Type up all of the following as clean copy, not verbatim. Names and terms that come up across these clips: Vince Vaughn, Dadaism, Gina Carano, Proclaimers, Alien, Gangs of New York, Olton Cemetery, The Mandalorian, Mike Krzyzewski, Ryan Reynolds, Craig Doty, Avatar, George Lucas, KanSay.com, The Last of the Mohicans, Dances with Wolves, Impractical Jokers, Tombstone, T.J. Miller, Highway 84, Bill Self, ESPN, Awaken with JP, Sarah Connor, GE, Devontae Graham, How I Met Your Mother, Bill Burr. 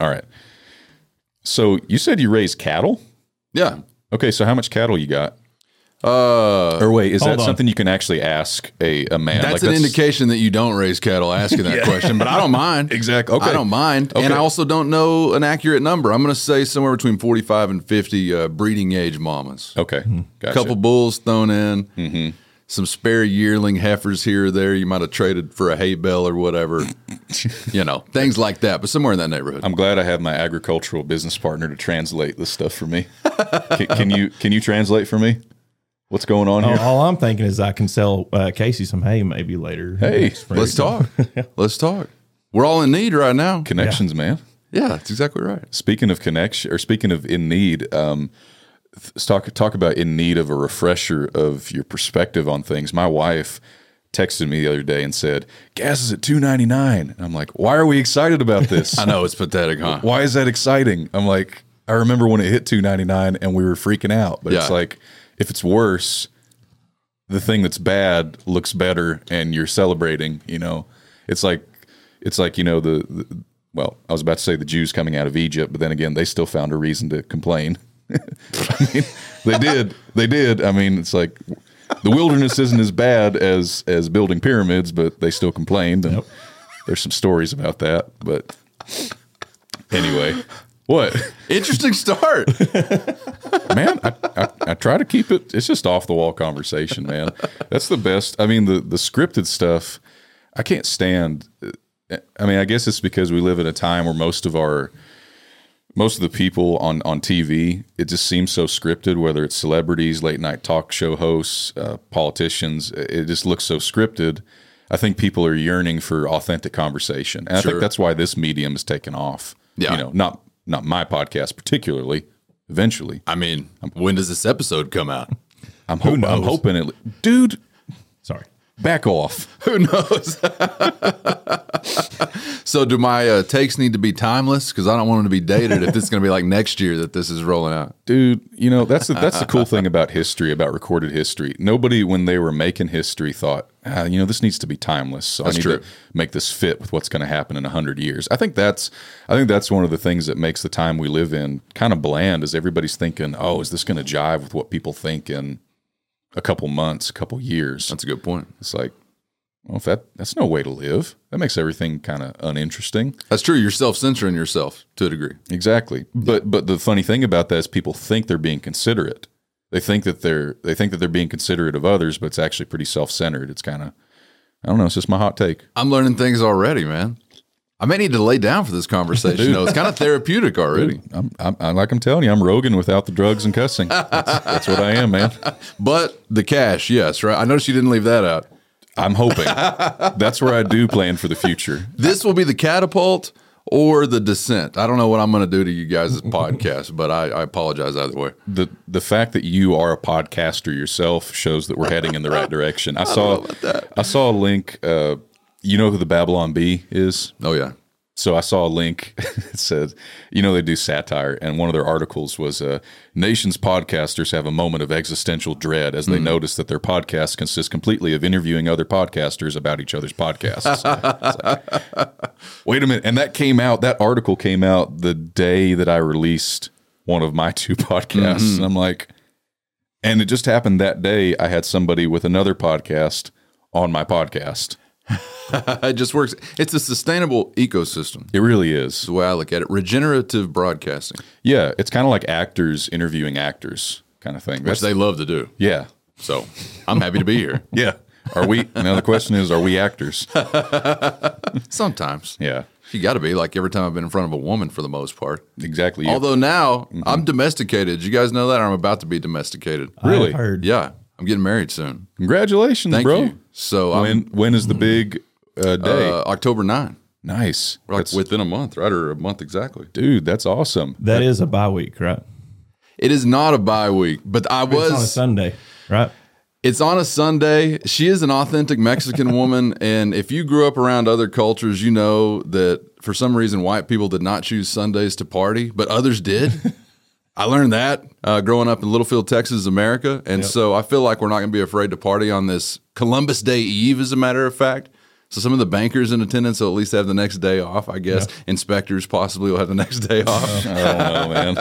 All right. So you said you raise cattle? Yeah. Okay, so how much cattle you got? Or wait, is that something you can actually ask a man? That's an indication that you don't raise cattle asking that question, but I don't mind. Exactly. Okay. I don't mind. Okay. And I also don't know an accurate number. I'm going to say somewhere between 45 and 50 breeding age mamas. Okay. Mm-hmm. Gotcha. A couple bulls thrown in, mm-hmm. some spare yearling heifers here or there. You might have traded for a hay bale or whatever, you know, things like that, but somewhere in that neighborhood. I'm glad I have my agricultural business partner to translate this stuff for me. Can you translate for me? What's going on here? All I'm thinking is I can sell Casey some hay maybe later. Hey, let's talk. Let's talk. We're all in need right now. Connections, man. Yeah, that's exactly right. Speaking of connection, or speaking of in need, talk about in need of a refresher of your perspective on things. My wife texted me the other day and said, gas is at $2.99. I'm like, why are we excited about this? I know, it's pathetic, huh? Why is that exciting? I'm like, I remember when it hit $2.99 and we were freaking out, but it's like, if it's worse, the thing that's bad looks better and you're celebrating, you know. It's like, you know, well, I was about to say the Jews coming out of Egypt, but then again, they still found a reason to complain. I mean, they did. I mean, it's like the wilderness isn't as bad as building pyramids, but they still complained. And there's some stories about that, but anyway. What? Interesting start. Man, I try to keep it. It's just off-the-wall conversation, man. That's the best. I mean, the scripted stuff, I can't stand. I mean, I guess it's because we live in a time where most of the people on TV, it just seems so scripted, whether it's celebrities, late-night talk show hosts, politicians. It just looks so scripted. I think people are yearning for authentic conversation. And I think that's why this medium is taken off. Yeah. You know, not my podcast particularly. Eventually, I mean, when does this episode come out? I'm hoping it. Dude, sorry, back off. Who knows? So, do my takes need to be timeless? Because I don't want them to be dated. If it's going to be like next year that this is rolling out, dude. You know, that's the cool thing about history, about recorded history. Nobody, when they were making history, thought, you know, this needs to be timeless. So that's I need to make this fit with what's going to happen in 100 years. I think that's one of the things that makes the time we live in kind of bland. Is everybody's thinking, oh, is this going to jive with what people think in a couple months, a couple years? That's a good point. It's like, well, if that's no way to live. That makes everything kind of uninteresting. That's true. You're self-censoring yourself to a degree. Exactly. But the funny thing about that is people think they're being considerate. They think that they're being considerate of others, but it's actually pretty self-centered. It's kind of, I don't know, it's just my hot take. I'm learning things already, man. I may need to lay down for this conversation, though. It's kind of therapeutic already. Dude, I'm telling you, I'm Rogan without the drugs and cussing. That's what I am, man. But the cash, yes, right? I noticed you didn't leave that out. I'm hoping. That's where I do plan for the future. This will be the catapult or the descent. I don't know what I'm going to do to you guys' podcast, but I apologize either way. The fact that you are a podcaster yourself shows that we're heading in the right direction. I saw a link. You know who the Babylon B is? Oh, yeah. So I saw a link. It said, you know, they do satire, and one of their articles was, nation's podcasters have a moment of existential dread as they notice that their podcast consists completely of interviewing other podcasters about each other's podcasts. Like, wait a minute. And that article came out the day that I released one of my two podcasts. Mm-hmm. And I'm like, and it just happened that day I had somebody with another podcast on my podcast. It just works. It's a sustainable ecosystem. It really is. That's the way I look at it. Regenerative broadcasting. Yeah, it's kind of like actors interviewing actors kind of thing. Which they love to do. Yeah. So I'm happy to be here. Yeah. Are we? Now the question is, are we actors? Sometimes. Yeah. You got to be, like every time I've been in front of a woman for the most part. Exactly. Although now I'm domesticated. You guys know that? I'm about to be domesticated. Really? I've heard. Yeah. I'm getting married soon. Congratulations, bro. Thank you. So when is the big day? October 9. Nice. Like within a month, right? Or a month exactly. Dude, that's awesome. That is a bye week, right? It is not a bye week, but it's on a Sunday, right? It's on a Sunday. She is an authentic Mexican woman, and if you grew up around other cultures, you know that for some reason white people did not choose Sundays to party, but others did. I learned that growing up in Littlefield, Texas, America. And so I feel like we're not going to be afraid to party on this Columbus Day Eve, as a matter of fact. So some of the bankers in attendance will at least have the next day off, I guess. Yeah. Inspectors possibly will have the next day off. I don't know, man.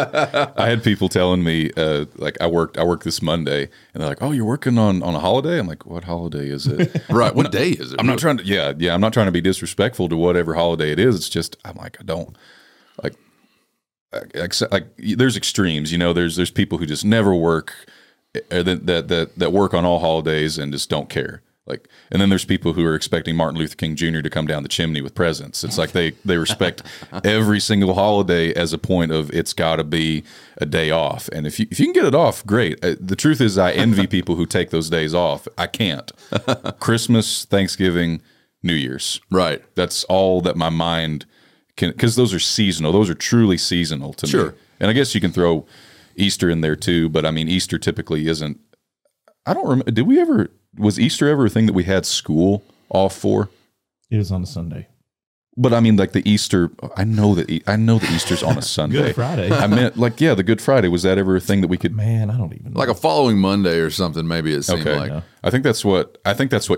I had people telling me, like, I worked this Monday, and they're like, "Oh, you're working on a holiday?" I'm like, "What holiday is it?" Right. What day is it? I'm not trying to be disrespectful to whatever holiday it is. It's just, I'm like, I don't like. There's extremes, you know. There's people who just never work, that work on all holidays and just don't care. Like, and then there's people who are expecting Martin Luther King Jr. to come down the chimney with presents. It's like they respect every single holiday as a point of it's got to be a day off. And if you can get it off, great. The truth is, I envy people who take those days off. I can't. Christmas, Thanksgiving, New Year's. Right. That's all that my mind can, because those are seasonal. Those are truly seasonal to me. Sure. And I guess you can throw Easter in there too, but I mean, Easter typically isn't. I don't remember. Did we ever? Was Easter ever a thing that we had school off for? It is on a Sunday. But I mean, like the Easter. I know that Easter's on a Sunday. Good Friday. I meant, like, yeah, the Good Friday. Was that ever a thing that we could? Man, I don't even know. Like a following Monday or something. Maybe it seemed like. No. I think that's what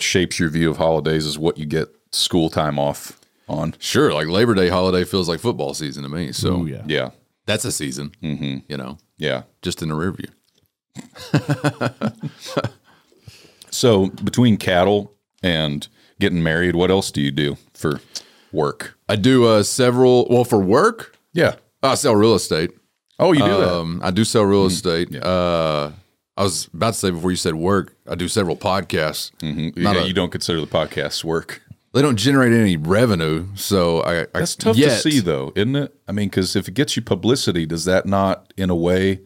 shapes your view of holidays is what you get school time off on. Sure, like Labor Day holiday feels like football season to me. So ooh, yeah, that's a season. Mm-hmm. You know, yeah, just in the rear view. So between cattle and getting married, what else do you do for work? I do for work? Yeah. I sell real estate. Oh, you do that? I do sell real estate. Yeah. I was about to say before you said work, I do several podcasts. Mm-hmm. Yeah, you don't consider the podcasts work. They don't generate any revenue, so that's tough to see, though, isn't it? I mean, because if it gets you publicity, does that not, in a way...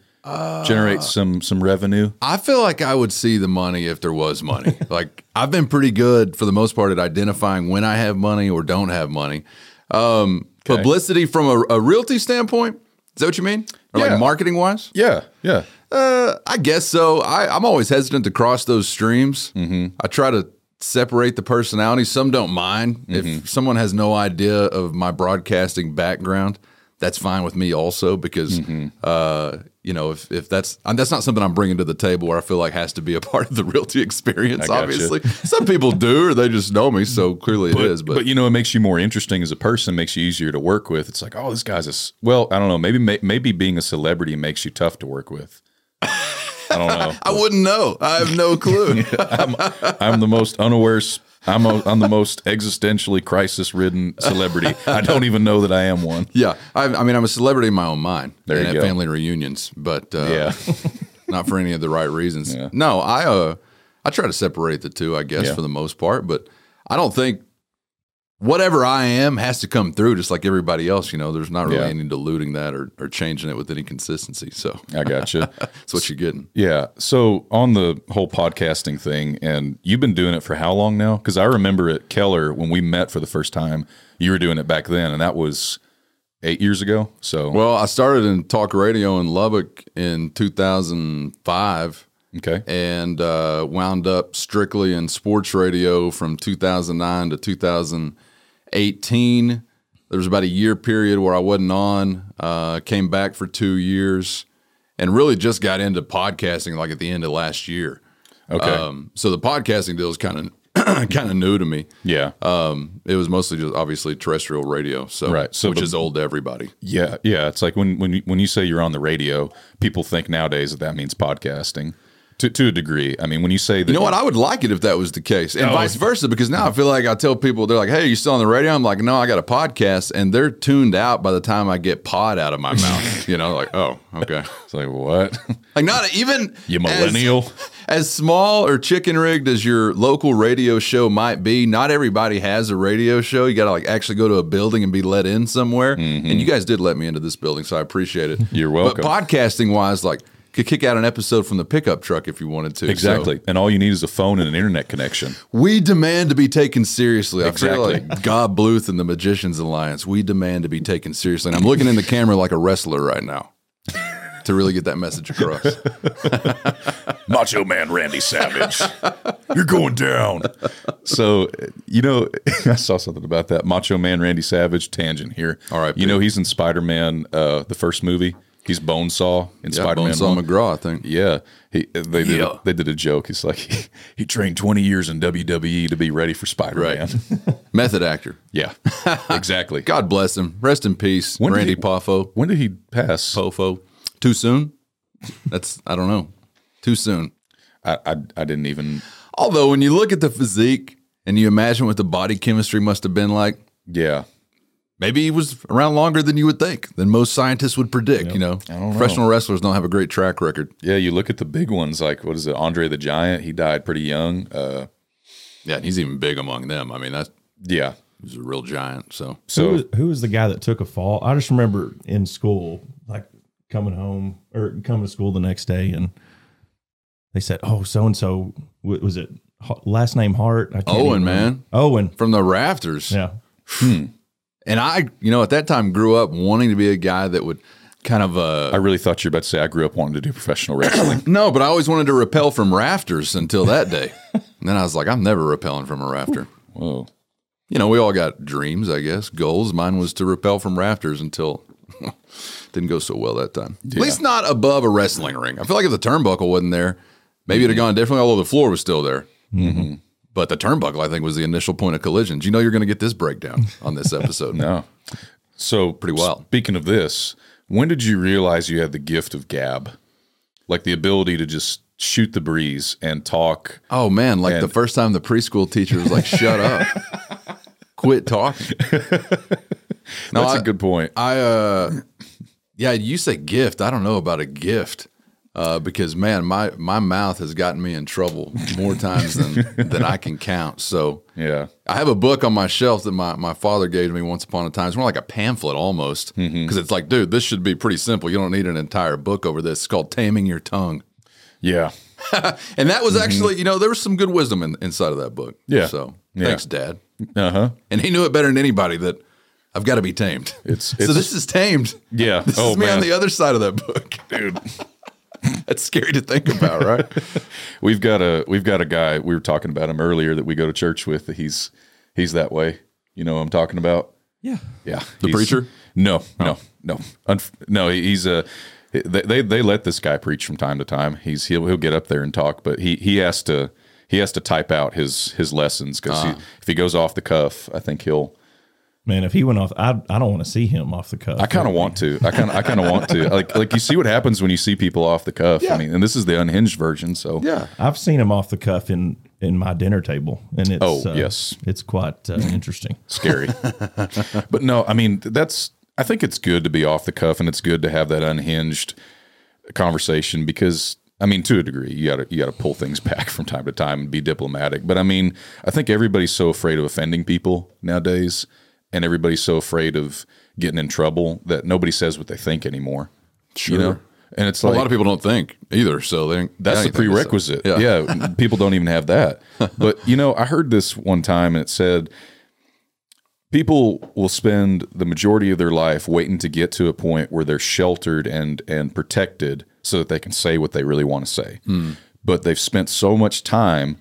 generate some revenue? I feel like I would see the money if there was money. Like, I've been pretty good for the most part at identifying when I have money or don't have money. Publicity from a realty standpoint, is that what you mean? Or like marketing wise? Yeah, yeah. I guess so. I'm always hesitant to cross those streams. Mm-hmm. I try to separate the personality. Some don't mind. Mm-hmm. If someone has no idea of my broadcasting background, that's fine with me also, because mm-hmm. You know, if that's not something I'm bringing to the table where I feel like has to be a part of the realty experience. Obviously, some people do, or they just know me, so clearly it is. But you know, it makes you more interesting as a person, makes you easier to work with. It's like, oh, this guy's I don't know. Maybe being a celebrity makes you tough to work with. I don't know. I wouldn't know. I have no clue. I'm the most unaware. I'm the most existentially crisis-ridden celebrity. I don't even know that I am one. Yeah. I mean, I'm a celebrity in my own mind. There you go. At family reunions, but not for any of the right reasons. Yeah. No, I try to separate the two, I guess, for the most part. But I don't think whatever I am has to come through just like everybody else. You know, there's not really any diluting that or changing it with any consistency. So I gotcha. That's what you're getting. Yeah. So on the whole podcasting thing, and you've been doing it for how long now? Because I remember at Keller when we met for the first time, you were doing it back then, and that was 8 years ago. So well, I started in talk radio in Lubbock in 2005. Okay. And wound up strictly in sports radio from 2009 to 2018. There was about a year period where I wasn't on, came back for 2 years, and really just got into podcasting like at the end of last year. Okay. So the podcasting deal is kind of new to me. Yeah. It was mostly just obviously terrestrial radio, which is old to everybody. Yeah, yeah. It's like when you say you're on the radio, people think nowadays that means podcasting. To a degree. I mean, when you say that... You know what? I would like it if that was the case. And vice versa, because now I feel like I tell people, they're like, hey, are you still on the radio? I'm like, no, I got a podcast. And they're tuned out by the time I get pod out of my mouth. You know, like, oh, okay. It's like, what? Like, not even... You millennial. As small or chicken-rigged as your local radio show might be, not everybody has a radio show. You got to, like, actually go to a building and be let in somewhere. Mm-hmm. And you guys did let me into this building, so I appreciate it. You're welcome. But podcasting-wise, like... Could kick out an episode from the pickup truck if you wanted to. Exactly. So. And all you need is a phone and an internet connection. We demand to be taken seriously. I feel like God Bluth and the Magicians Alliance. We demand to be taken seriously. And I'm looking in the camera like a wrestler right now to really get that message across. Macho Man Randy Savage. You're going down. So, you know, I saw something about that. Macho Man Randy Savage tangent here. All right. You know, he's in Spider-Man, the first movie. He's Bonesaw in Spider-Man. Bonesaw McGraw, I think. Yeah. They did a joke. He's like, he trained 20 years in WWE to be ready for Spider-Man. Right. Method actor. Yeah, exactly. God bless him. Rest in peace, Randy Poffo. When did he pass? Poffo. Too soon? I don't know. Too soon. I didn't even. Although when you look at the physique and you imagine what the body chemistry must have been like. Yeah. Maybe he was around longer than you would think, than most scientists would predict, yep. You know. Professional wrestlers don't have a great track record. Yeah, you look at the big ones, like, what is it, Andre the Giant? He died pretty young. Yeah, and he's even big among them. I mean, he was a real giant. So who was the guy that took a fall? I just remember in school, like, coming to school the next day, and they said, oh, so-and-so, was it last name Hart? Owen. From the rafters. Yeah. And I, at that time grew up wanting to be a guy that would kind of... I really thought you were about to say I grew up wanting to do professional wrestling. No, but I always wanted to rappel from rafters until that day. And then I was like, I'm never rappelling from a rafter. Whoa. We all got dreams, I guess, goals. Mine was to rappel from rafters until... Didn't go so well that time. Yeah. At least not above a wrestling ring. I feel like if the turnbuckle wasn't there, maybe it'd have gone differently, although the floor was still there. Mm-hmm. But the turnbuckle, I think, was the initial point of collision. Do you know you're going to get this breakdown on this episode? No. So pretty wild. Speaking of this, when did you realize you had the gift of gab? Like the ability to just shoot the breeze and talk. Oh, man. Like the first time the preschool teacher was like, shut up. Quit talking. No, that's a good point. Yeah, you say gift. I don't know about a gift. Because man, my mouth has gotten me in trouble more times than I can count. So yeah, I have a book on my shelf that my father gave me once upon a time. It's more like a pamphlet almost, because it's like, dude, this should be pretty simple. You don't need an entire book over this. It's called Taming Your Tongue. Yeah, and that was actually, there was some good wisdom inside of that book. Yeah, so thanks, Dad. Uh huh. And he knew it better than anybody that I've got to be tamed. So this is tamed. Yeah, this is me on the other side of that book, dude. That's scary to think about, right? We've got a guy, we were talking about him earlier, that we go to church with. He's that way. You know what I'm talking about? Yeah. Yeah. The preacher? No. He's a... They let this guy preach from time to time. He'll get up there and talk, but he has to type out his lessons, because if he goes off the cuff, I think he'll... Man, if he went off, I don't want to see him off the cuff. I kind of want to. Like you see what happens when you see people off the cuff. Yeah. I mean, and this is the unhinged version. So yeah, I've seen him off the cuff in my dinner table, and it's it's quite interesting, scary. But no, I mean I think it's good to be off the cuff, and it's good to have that unhinged conversation, because I mean, to a degree, you got to pull things back from time to time and be diplomatic. But I mean, I think everybody's so afraid of offending people nowadays. And everybody's so afraid of getting in trouble that nobody says what they think anymore. Sure. And it's like, a lot of people don't think either, so that's the prerequisite. Yeah. People don't even have that. But I heard this one time, and it said people will spend the majority of their life waiting to get to a point where they're sheltered and protected so that they can say what they really want to say. Mm. But they've spent so much time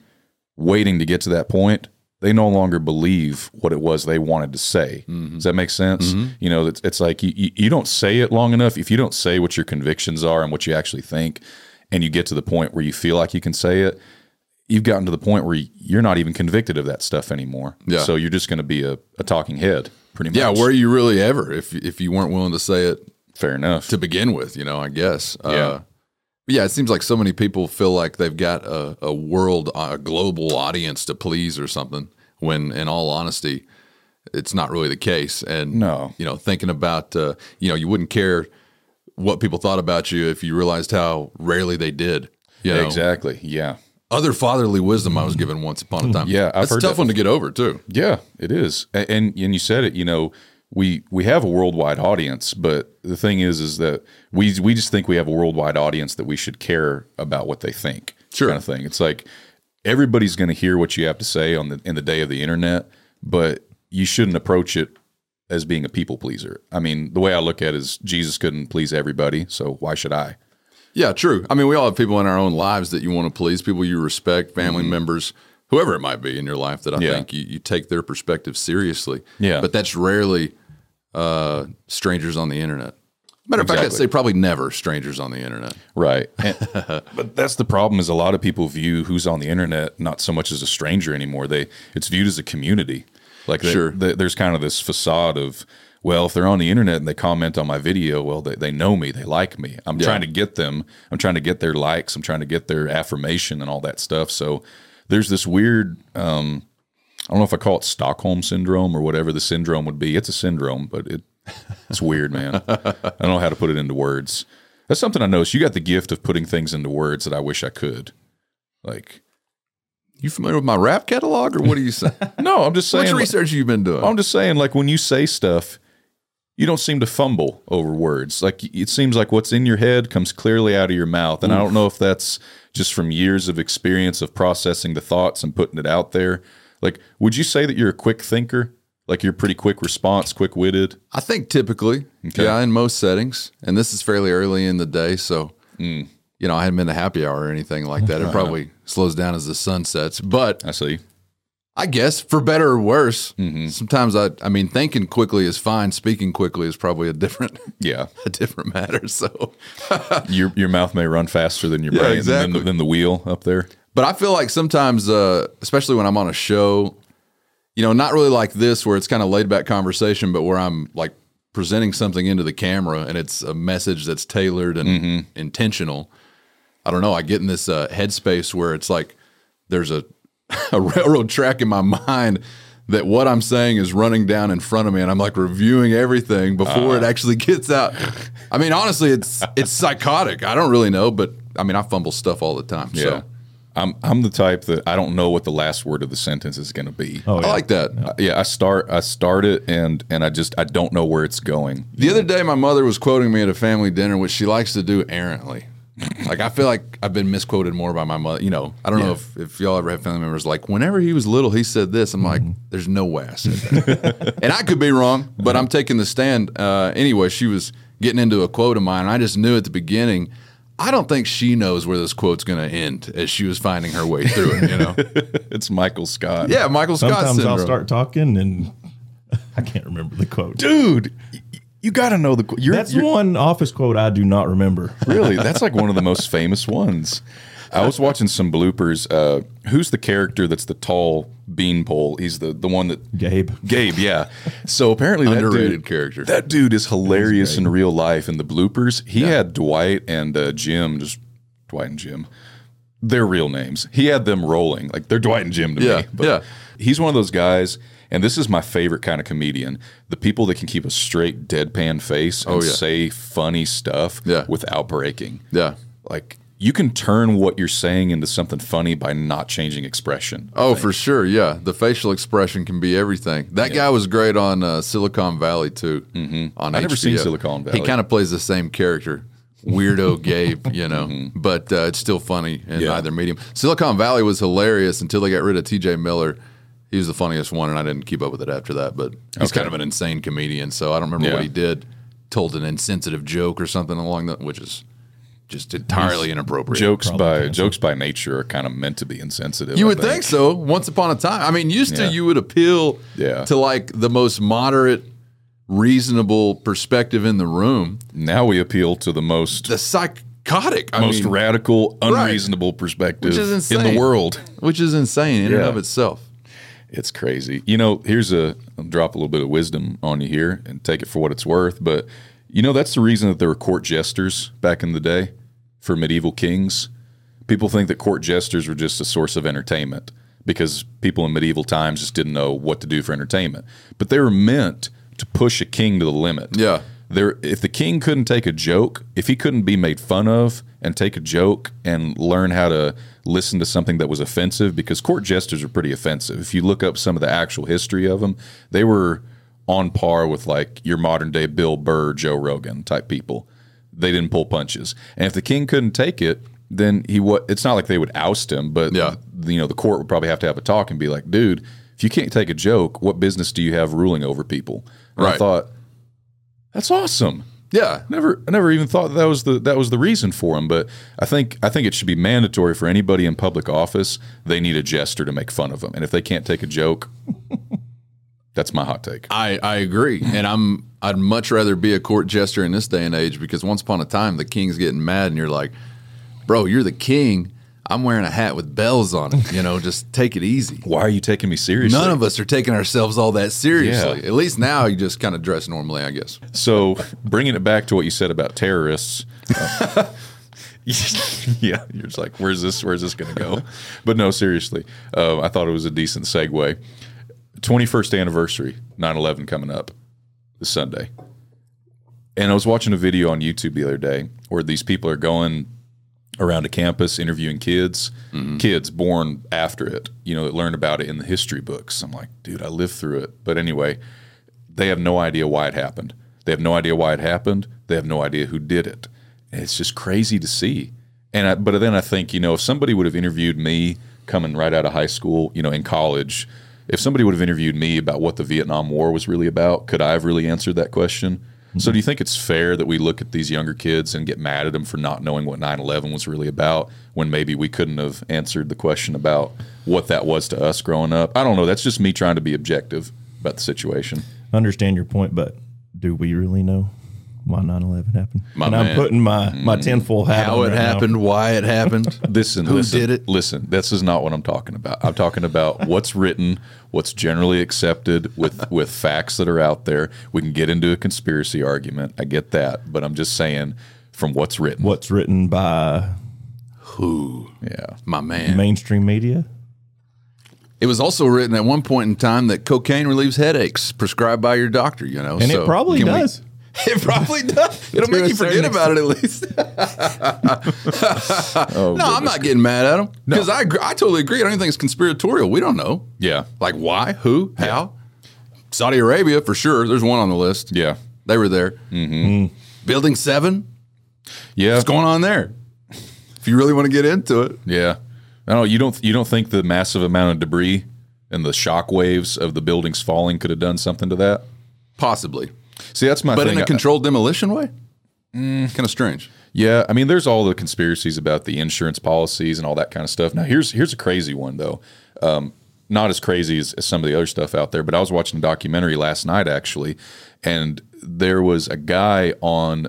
waiting to get to that point, they no longer believe what it was they wanted to say. Mm-hmm. Does that make sense? Mm-hmm. It's like you don't say it long enough. If you don't say what your convictions are and what you actually think, and you get to the point where you feel like you can say it, you've gotten to the point where you're not even convicted of that stuff anymore. Yeah. So you're just going to be a talking head, pretty much. Yeah, were you really ever, if you weren't willing to say it? Fair enough. To begin with, I guess. Yeah. Yeah, it seems like so many people feel like they've got a global audience to please or something, when in all honesty, it's not really the case. And, thinking about, you wouldn't care what people thought about you if you realized how rarely they did. Exactly. Yeah. Other fatherly wisdom I was given once upon a time. Yeah. That's a tough one to get over too. Yeah, it is. And you said it, we have a worldwide audience, but the thing is that we just think we have a worldwide audience that we should care about what they think. Sure. Kind of thing. It's like everybody's going to hear what you have to say in the day of the internet, but you shouldn't approach it as being a people pleaser. I mean, the way I look at it is Jesus couldn't please everybody, so why should I? Yeah, true. I mean, we all have people in our own lives that you want to please, people you respect, family members, whoever it might be in your life that I think you take their perspective seriously. Yeah. But that's rarely strangers on the internet. Matter of fact, I'd say probably never strangers on the internet. Right. And, but that's the problem is a lot of people view who's on the internet not so much as a stranger anymore. It's viewed as a community. Like there's kind of this facade of, well, if they're on the internet and they comment on my video, well, they know me, they like me. I'm trying to get them. I'm trying to get their likes. I'm trying to get their affirmation and all that stuff. So there's this weird, I don't know if I call it Stockholm syndrome or whatever the syndrome would be. It's a syndrome, but it's weird, man. I don't know how to put it into words. That's something I noticed. You got the gift of putting things into words that I wish I could. Like, you familiar with my rap catalog or what are you saying? No, I'm just saying. What research you've been doing? I'm just saying, like, when you say stuff, you don't seem to fumble over words. Like, it seems like what's in your head comes clearly out of your mouth. And I don't know if that's just from years of experience of processing the thoughts and putting it out there. Like, would you say that you're a quick thinker? Like, you're pretty quick response, quick-witted? I think typically, in most settings. And this is fairly early in the day, so, I hadn't been to happy hour or anything like that. It probably slows down as the sun sets. But I see. I guess, for better or worse, sometimes I mean, thinking quickly is fine. Speaking quickly is probably a different matter. So your mouth may run faster than your brain, exactly. than the wheel up there. But I feel like sometimes, especially when I'm on a show, not really like this where it's kind of laid back conversation, but where I'm like presenting something into the camera and it's a message that's tailored and intentional. I don't know. I get in this headspace where it's like there's a railroad track in my mind that what I'm saying is running down in front of me, and I'm like reviewing everything before it actually gets out. I mean, honestly, it's psychotic. I don't really know, but I mean, I fumble stuff all the time. Yeah. So. I'm the type that I don't know what the last word of the sentence is going to be. Oh, yeah. I like that. Yeah. I start it and I don't know where it's going. The other day, my mother was quoting me at a family dinner, which she likes to do errantly. Like, I feel like I've been misquoted more by my mother. I don't know if y'all ever had family members like, whenever he was little, he said this. I'm like, there's no way I said that. And I could be wrong, but I'm taking the stand. Anyway, she was getting into a quote of mine, and I just knew at the beginning, I don't think she knows where this quote's going to end as she was finding her way through it, It's Michael Scott. Yeah, Michael Scott syndrome. Sometimes I'll start talking and I can't remember the quote. Dude, you got to know the quote. That's one Office quote I do not remember. Really? That's like one of the most famous ones. I was watching some bloopers. Who's the character that's the tall beanpole? He's the one that... Gabe, yeah. So apparently that underrated character. That dude is hilarious in real life. In the bloopers, he had Dwight and Jim, their real names. He had them rolling. Like, they're Dwight and Jim to me. But he's one of those guys, and this is my favorite kind of comedian, the people that can keep a straight deadpan face and say funny stuff without breaking. Yeah. Like... You can turn what you're saying into something funny by not changing expression. Oh, for sure, yeah. The facial expression can be everything. That guy was great on Silicon Valley, too, on HBO. I've never seen Silicon Valley. He kind of plays the same character, weirdo Gabe, but it's still funny in either medium. Silicon Valley was hilarious until they got rid of T.J. Miller. He was the funniest one, and I didn't keep up with it after that, but he's kind of an insane comedian, so I don't remember what he did. Told an insensitive joke or something along that, which is... just entirely inappropriate. Jokes by nature are kind of meant to be insensitive. You would think so. Once upon a time, I mean, used to you would appeal to like the most moderate, reasonable perspective in the room. Now we appeal to the psychotic, most radical, unreasonable perspective in the world, which is insane in and of itself. It's crazy. I'll drop a little bit of wisdom on you here and take it for what it's worth, but that's the reason that there were court jesters back in the day. For medieval kings, people think that court jesters were just a source of entertainment because people in medieval times just didn't know what to do for entertainment. But they were meant to push a king to the limit. Yeah. If the king couldn't take a joke, if he couldn't be made fun of and take a joke and learn how to listen to something that was offensive, because court jesters are pretty offensive. If you look up some of the actual history of them, they were on par with like your modern day Bill Burr, Joe Rogan type people. They didn't pull punches. And if the king couldn't take it, then it's not like they would oust him, but the court would probably have to have a talk and be like, dude, if you can't take a joke, what business do you have ruling over people? And I thought, that's awesome. Yeah. I never even thought that was the reason for him, but I think it should be mandatory for anybody in public office. They need a jester to make fun of them. And if they can't take a joke, That's my hot take. I agree. And I'd much rather be a court jester in this day and age, because once upon a time the king's getting mad and you're like, bro, you're the king. I'm wearing a hat with bells on it. You know, just take it easy. Why are you taking me seriously? None of us are taking ourselves all that seriously. Yeah. At least now you just kind of dress normally, I guess. So bringing it back to what you said about terrorists. Yeah, you're just like, where's this going to go? But no, seriously, I thought it was a decent segue. 21st anniversary, 9/11 coming up this Sunday. And I was watching a video on YouTube the other day where these people are going around a campus interviewing kids, kids born after it, you know, that learn about it in the history books. I'm like, dude, I lived through it. But anyway, they have no idea why it happened. They have no idea why it happened. They have no idea who did it. And it's just crazy to see. And but then I think, you know, if somebody would have interviewed me coming right out of high school, you know, in college, if somebody would have interviewed me about what the Vietnam War was really about, could I have really answered that question? Mm-hmm. So do you think it's fair that we look at these younger kids and get mad at them for not knowing what 9/11 was really about, when maybe we couldn't have answered the question about what that was to us growing up? I don't know. That's just me trying to be objective about the situation. I understand your point, but do we really know why 9/11 happened? I'm putting my tinfoil hat on. How it happened, why it happened. Who did it? Listen, this is not what I'm talking about. I'm talking about what's written, what's generally accepted with facts that are out there. We can get into a conspiracy argument. I get that. But I'm just saying from what's written. What's written by who? Yeah. My man. Mainstream media? It was also written at one point in time that cocaine relieves headaches prescribed by your doctor, you know. And so it probably does. It probably does. It'll make you forget about it at least. I'm not getting mad at them, because I totally agree. I don't even think it's conspiratorial. We don't know. Yeah. Like why, who, how. Saudi Arabia, for sure. There's one on the list. Yeah. They were there. Mm-hmm. Building 7. Yeah. What's going on there? If you really want to get into it. Yeah. I don't know. You don't think the massive amount of debris and the shock waves of the buildings falling could have done something to that? Possibly. See, that's my thing. But in a controlled demolition way? Kind of strange. Yeah. I mean, there's all the conspiracies about the insurance policies and all that kind of stuff. Now, here's a crazy one, though. Not as crazy as some of the other stuff out there, but I was watching a documentary last night, actually, and there was a guy on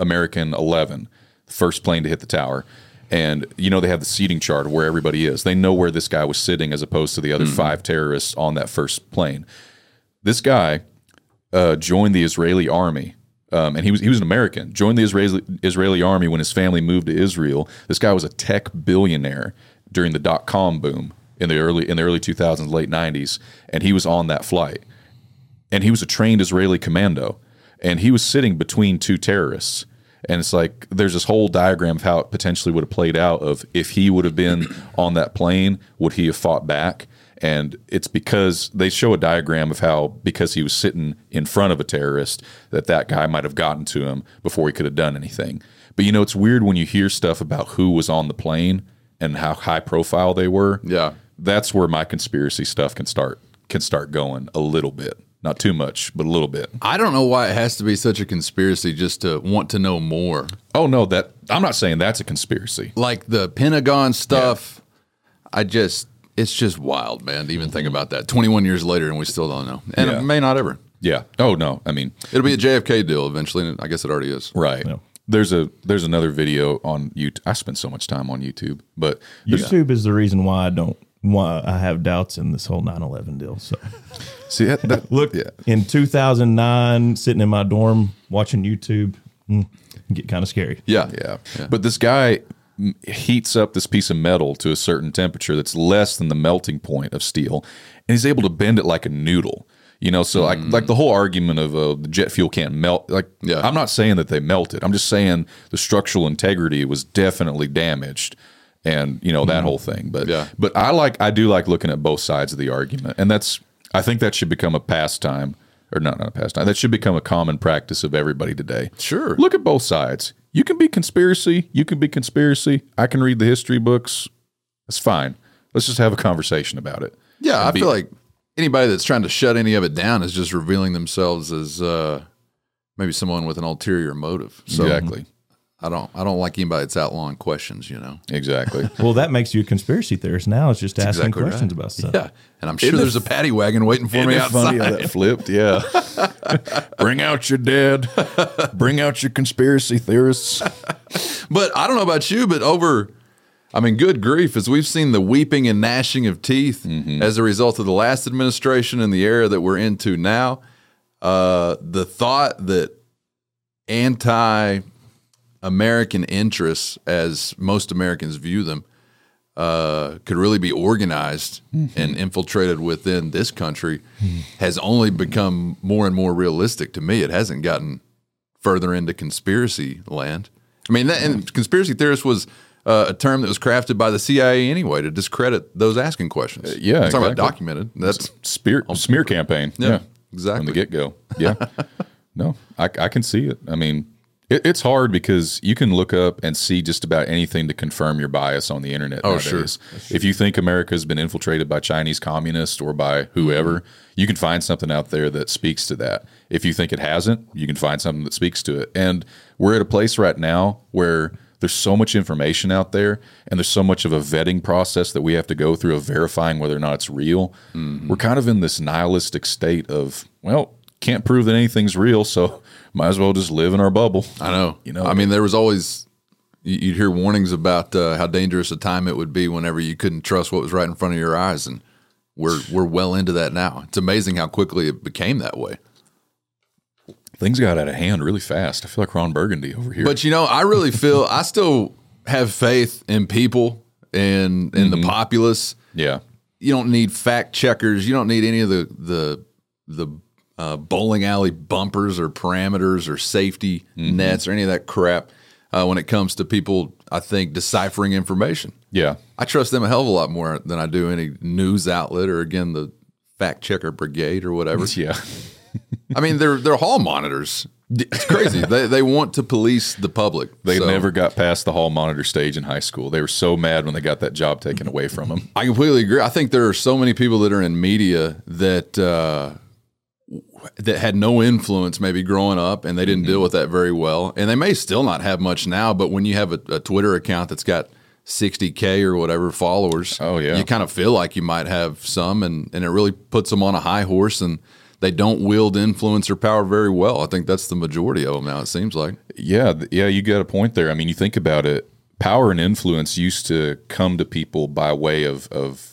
American 11, the first plane to hit the tower. And, you know, they have the seating chart of where everybody is. They know where this guy was sitting as opposed to the other five terrorists on that first plane. This guy joined the Israeli army, and he was an American. Joined the Israeli army when his family moved to Israel. This guy was a tech billionaire during the dot-com boom in the early 2000s, late 90s, and he was on that flight. And he was a trained Israeli commando, and he was sitting between two terrorists. And it's like there's this whole diagram of how it potentially would have played out of if he would have been on that plane, would he have fought back? And it's because they show a diagram of how, because he was sitting in front of a terrorist, that guy might have gotten to him before he could have done anything. But, you know, it's weird when you hear stuff about who was on the plane and how high profile they were. Yeah. That's where my conspiracy stuff can start going a little bit. Not too much, but a little bit. I don't know why it has to be such a conspiracy just to want to know more. Oh, no, I'm not saying that's a conspiracy. Like the Pentagon stuff, yeah. It's just wild, man, to even think about that. 21 years later, and we still don't know. And it may not ever. Yeah. Oh, no. I mean, it'll be a JFK deal eventually, and I guess it already is. Right. Yeah. There's another video on YouTube. I spend so much time on YouTube. But YouTube is the reason why I have doubts in this whole 9/11 deal. So, see, in 2009, sitting in my dorm watching YouTube, get kind of scary. Yeah. But this guy heats up this piece of metal to a certain temperature that's less than the melting point of steel, and he's able to bend it like a noodle, you know. So like the whole argument of the jet fuel can't melt, I'm not saying that they melted. I'm just saying the structural integrity was definitely damaged, and you know that whole thing. But but I do like looking at both sides of the argument, and I think that should become a pastime, or not a pastime, that should become a common practice of everybody today. Sure, look at both sides. You can be conspiracy. You can be conspiracy. I can read the history books. That's fine. Let's just have a conversation about it. Yeah, I feel like anybody that's trying to shut any of it down is just revealing themselves as maybe someone with an ulterior motive. So, exactly. I don't like anybody that's outlawing questions, you know. Exactly. Well, that makes you a conspiracy theorist now. It's just asking exactly questions right about stuff. Yeah, and I'm sure there's a paddy wagon waiting for me outside. Funny how that flipped, yeah. Bring out your dead. Bring out your conspiracy theorists. But I don't know about you, but good grief, as we've seen the weeping and gnashing of teeth as a result of the last administration and the era that we're into now, the thought that anti-American interests, as most Americans view them, could really be organized and infiltrated within this country has only become more and more realistic to me. It hasn't gotten further into conspiracy land. I mean, and conspiracy theorist was a term that was crafted by the CIA anyway to discredit those asking questions. Yeah, I'm talking about documented. That's smear campaign. Yeah, exactly. From the get-go. Yeah. No, I can see it. I mean, it's hard because you can look up and see just about anything to confirm your bias on the internet. Oh, sure. If you think America has been infiltrated by Chinese communists or by whoever, you can find something out there that speaks to that. If you think it hasn't, you can find something that speaks to it. And we're at a place right now where there's so much information out there and there's so much of a vetting process that we have to go through of verifying whether or not it's real. Mm-hmm. We're kind of in this nihilistic state of, well, can't prove that anything's real, so might as well just live in our bubble. I know. You know, I mean, there was always, you'd hear warnings about how dangerous a time it would be whenever you couldn't trust what was right in front of your eyes, and we're well into that now. It's amazing how quickly it became that way. Things got out of hand really fast. I feel like Ron Burgundy over here. But, you know, I really feel, I still have faith in people and in the populace. Yeah. You don't need fact checkers. You don't need any of the bowling alley bumpers or parameters or safety nets or any of that crap when it comes to people, I think, deciphering information. Yeah. I trust them a hell of a lot more than I do any news outlet or, again, the fact checker brigade or whatever. Yeah. I mean, they're hall monitors. It's crazy. They want to police the public. They never got past the hall monitor stage in high school. They were so mad when they got that job taken away from them. I completely agree. I think there are so many people that are in media that had no influence maybe growing up, and they didn't deal with that very well. And they may still not have much now, but when you have a Twitter account that's got 60K or whatever followers, you kind of feel like you might have some, and it really puts them on a high horse, and they don't wield influence or power very well. I think that's the majority of them now, it seems like. Yeah, you got a point there. I mean, you think about it, power and influence used to come to people by way of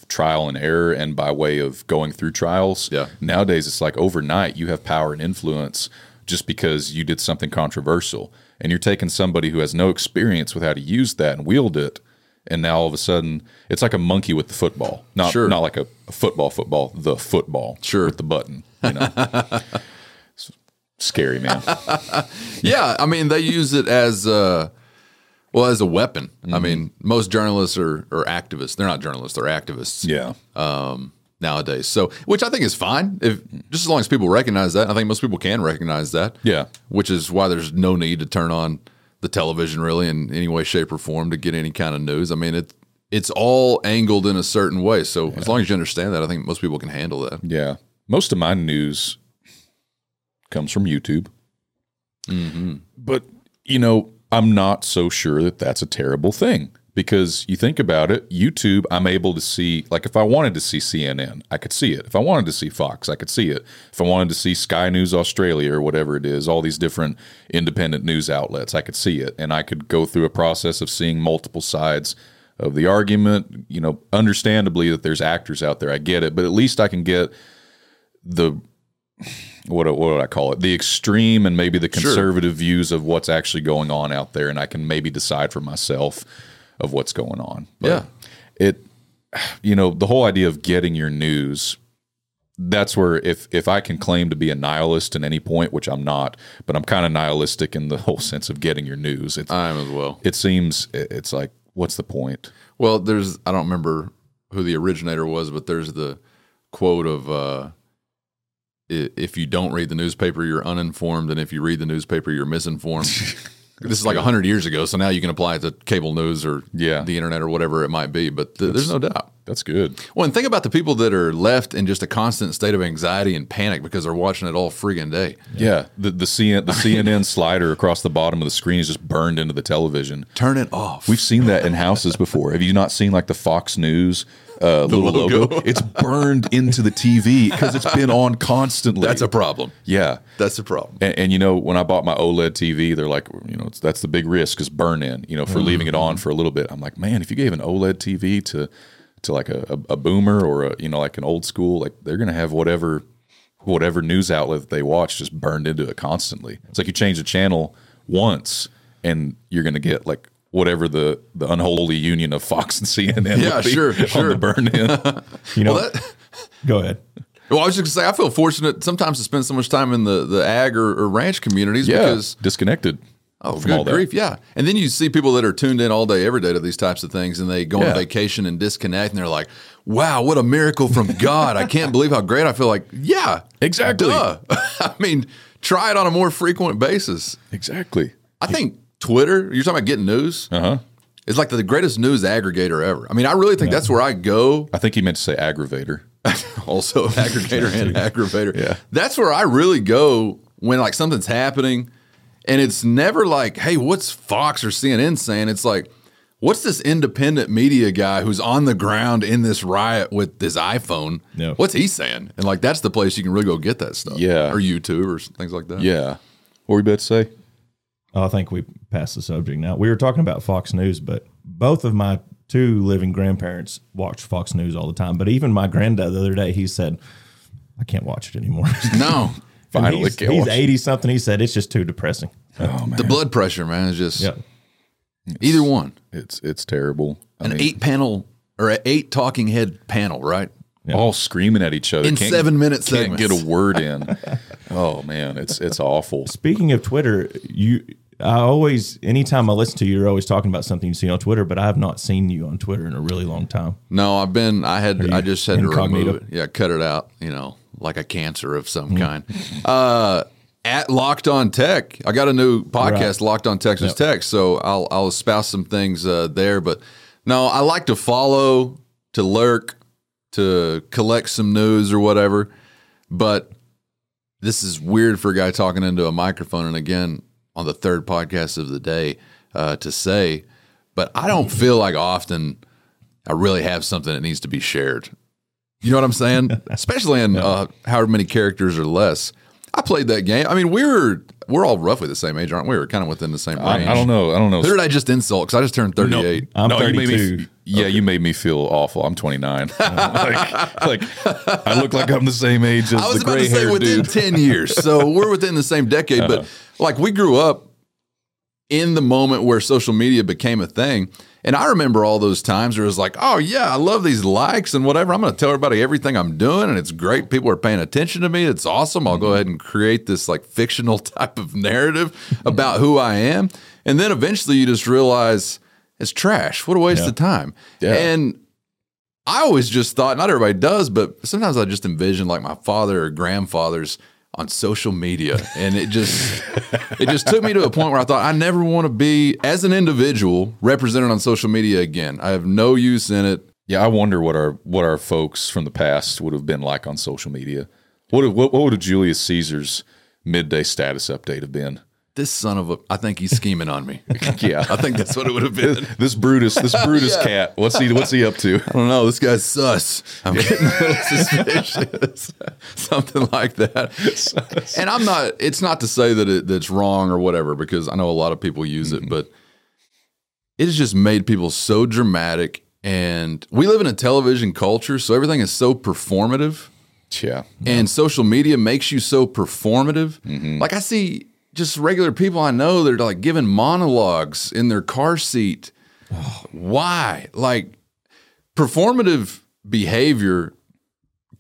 trial and error and by way of going through trials. Yeah. Nowadays, it's like overnight you have power and influence just because you did something controversial. And you're taking somebody who has no experience with how to use that and wield it, and now all of a sudden, it's like a monkey with the football. Not like a football, the football. Sure. With the button. You know? Scary, man. Yeah, I mean, they use it as a weapon. I mean, most journalists are activists. They're not journalists, they're activists. Yeah. Nowadays. So, which I think is fine. Just as long as people recognize that. I think most people can recognize that. Yeah. Which is why there's no need to turn on the television really in any way, shape, or form to get any kind of news. I mean, it's all angled in a certain way. So as long as you understand that, I think most people can handle that. Yeah. Most of my news comes from YouTube. Mm-hmm. But, you know, I'm not so sure that that's a terrible thing, because you think about it, YouTube, I'm able to see, like if I wanted to see CNN, I could see it. If I wanted to see Fox, I could see it. If I wanted to see Sky News Australia or whatever it is, all these different independent news outlets, I could see it. And I could go through a process of seeing multiple sides of the argument, you know, understandably that there's actors out there. I get it, but at least I can get the... what would I call it? The extreme and maybe the conservative views of what's actually going on out there, and I can maybe decide for myself of what's going on. But the whole idea of getting your news, that's where if I can claim to be a nihilist at any point, which I'm not, but I'm kind of nihilistic in the whole sense of getting your news. I am as well. It seems, it's like, what's the point? Well, I don't remember who the originator was, but there's the quote of... if you don't read the newspaper, you're uninformed, and if you read the newspaper, you're misinformed. This is like 100 years ago, so now you can apply it to cable news or the internet or whatever it might be, but there's no doubt. That's good. Well, and think about the people that are left in just a constant state of anxiety and panic because they're watching it all friggin' day. Yeah. The CNN slider across the bottom of the screen is just burned into the television. Turn it off. We've seen that in houses before. Have you not seen like the Fox News little logo? It's burned into the TV because it's been on constantly. That's a problem. Yeah. That's a problem. And you know, when I bought my OLED TV, they're like, you know, that's the big risk is burn in, you know, for leaving it on for a little bit. I'm like, man, if you gave an OLED TV to like a boomer or a, you know, like an old school, like they're going to have whatever news outlet that they watch just burned into it constantly. It's like you change the channel once and you're going to get like whatever the unholy union of Fox and CNN would be on the burn in. You know, go ahead. Well, I was just going to say, I feel fortunate sometimes to spend so much time in the ag or ranch communities because disconnected. Oh, good grief, yeah. And then you see people that are tuned in all day, every day to these types of things, and they go on vacation and disconnect, and they're like, wow, what a miracle from God. I can't believe how great I feel. Like, yeah, exactly. I mean, try it on a more frequent basis. Exactly. I think Twitter, you're talking about getting news. Uh-huh. It's like the greatest news aggregator ever. I mean, I really think that's where I go. I think he meant to say aggravator. Also, aggregator and aggravator. Yeah. That's where I really go when, like, something's happening. And it's never like, hey, what's Fox or CNN saying? It's like, what's this independent media guy who's on the ground in this riot with his iPhone? Yeah. What's he saying? And, like, that's the place you can really go get that stuff. Yeah. Or YouTube or things like that. Yeah. What were you about to say? I think we passed the subject now. We were talking about Fox News, but both of my two living grandparents watched Fox News all the time. But even my granddad the other day, he said, I can't watch it anymore. No. Finally, he's 80-something. He said it's just too depressing. Oh, man. The blood pressure, man, is just either one. It's terrible. I mean, 8-panel or 8 talking head panel, right? Yeah. All screaming at each other in 7 minute segments. Can't get a word in. Oh man, it's awful. Speaking of Twitter, anytime I listen to you, you're always talking about something you see on Twitter, but I have not seen you on Twitter in a really long time. No, I just had incognito? To remove it. Yeah, cut it out. You know, like a cancer of some kind. At Locked On Tech, I got a new podcast, Locked On Texas Tech. So I'll espouse some things there, but no, I like to follow, to lurk, to collect some news or whatever. But this is weird for a guy talking into a microphone. And again, on the third podcast of the day to say, but I don't feel like often I really have something that needs to be shared. You know what I'm saying? Especially in however many characters or less. I played that game. I mean, we're all roughly the same age, aren't we? We're kind of within the same range. I don't know. Who did I just insult? Because I just turned 38. No, I'm 32. You made me feel awful. I'm 29. like I look like I'm the same age as the gray-haired dude. I was about to say within 10 years. So we're within the same decade. But like we grew up in the moment where social media became a thing. And I remember all those times where it was like, oh, yeah, I love these likes and whatever. I'm going to tell everybody everything I'm doing, and it's great. People are paying attention to me. It's awesome. I'll go ahead and create this, like, fictional type of narrative about who I am. And then eventually you just realize it's trash. What a waste of time. Yeah. And I always just thought, not everybody does, but sometimes I just envision, like, my father or grandfather's on social media. And it just took me to a point where I thought I never want to be as an individual represented on social media again. I have no use in it. Yeah, I wonder what our folks from the past would have been like on social media. What would a Julius Caesar's midday status update have been? This son of a, I think he's scheming on me. Yeah. I think that's what it would have been. This Brutus cat. What's he up to? I don't know. This guy's sus. I'm getting a little suspicious. Something like that. Sus. And it's not to say that that's wrong or whatever, because I know a lot of people use it, but it has just made people so dramatic. And we live in a television culture, so everything is so performative. Yeah. And social media makes you so performative. Mm-hmm. Like I see just regular people I know, they're like giving monologues in their car seat. Oh. Why? Like performative behavior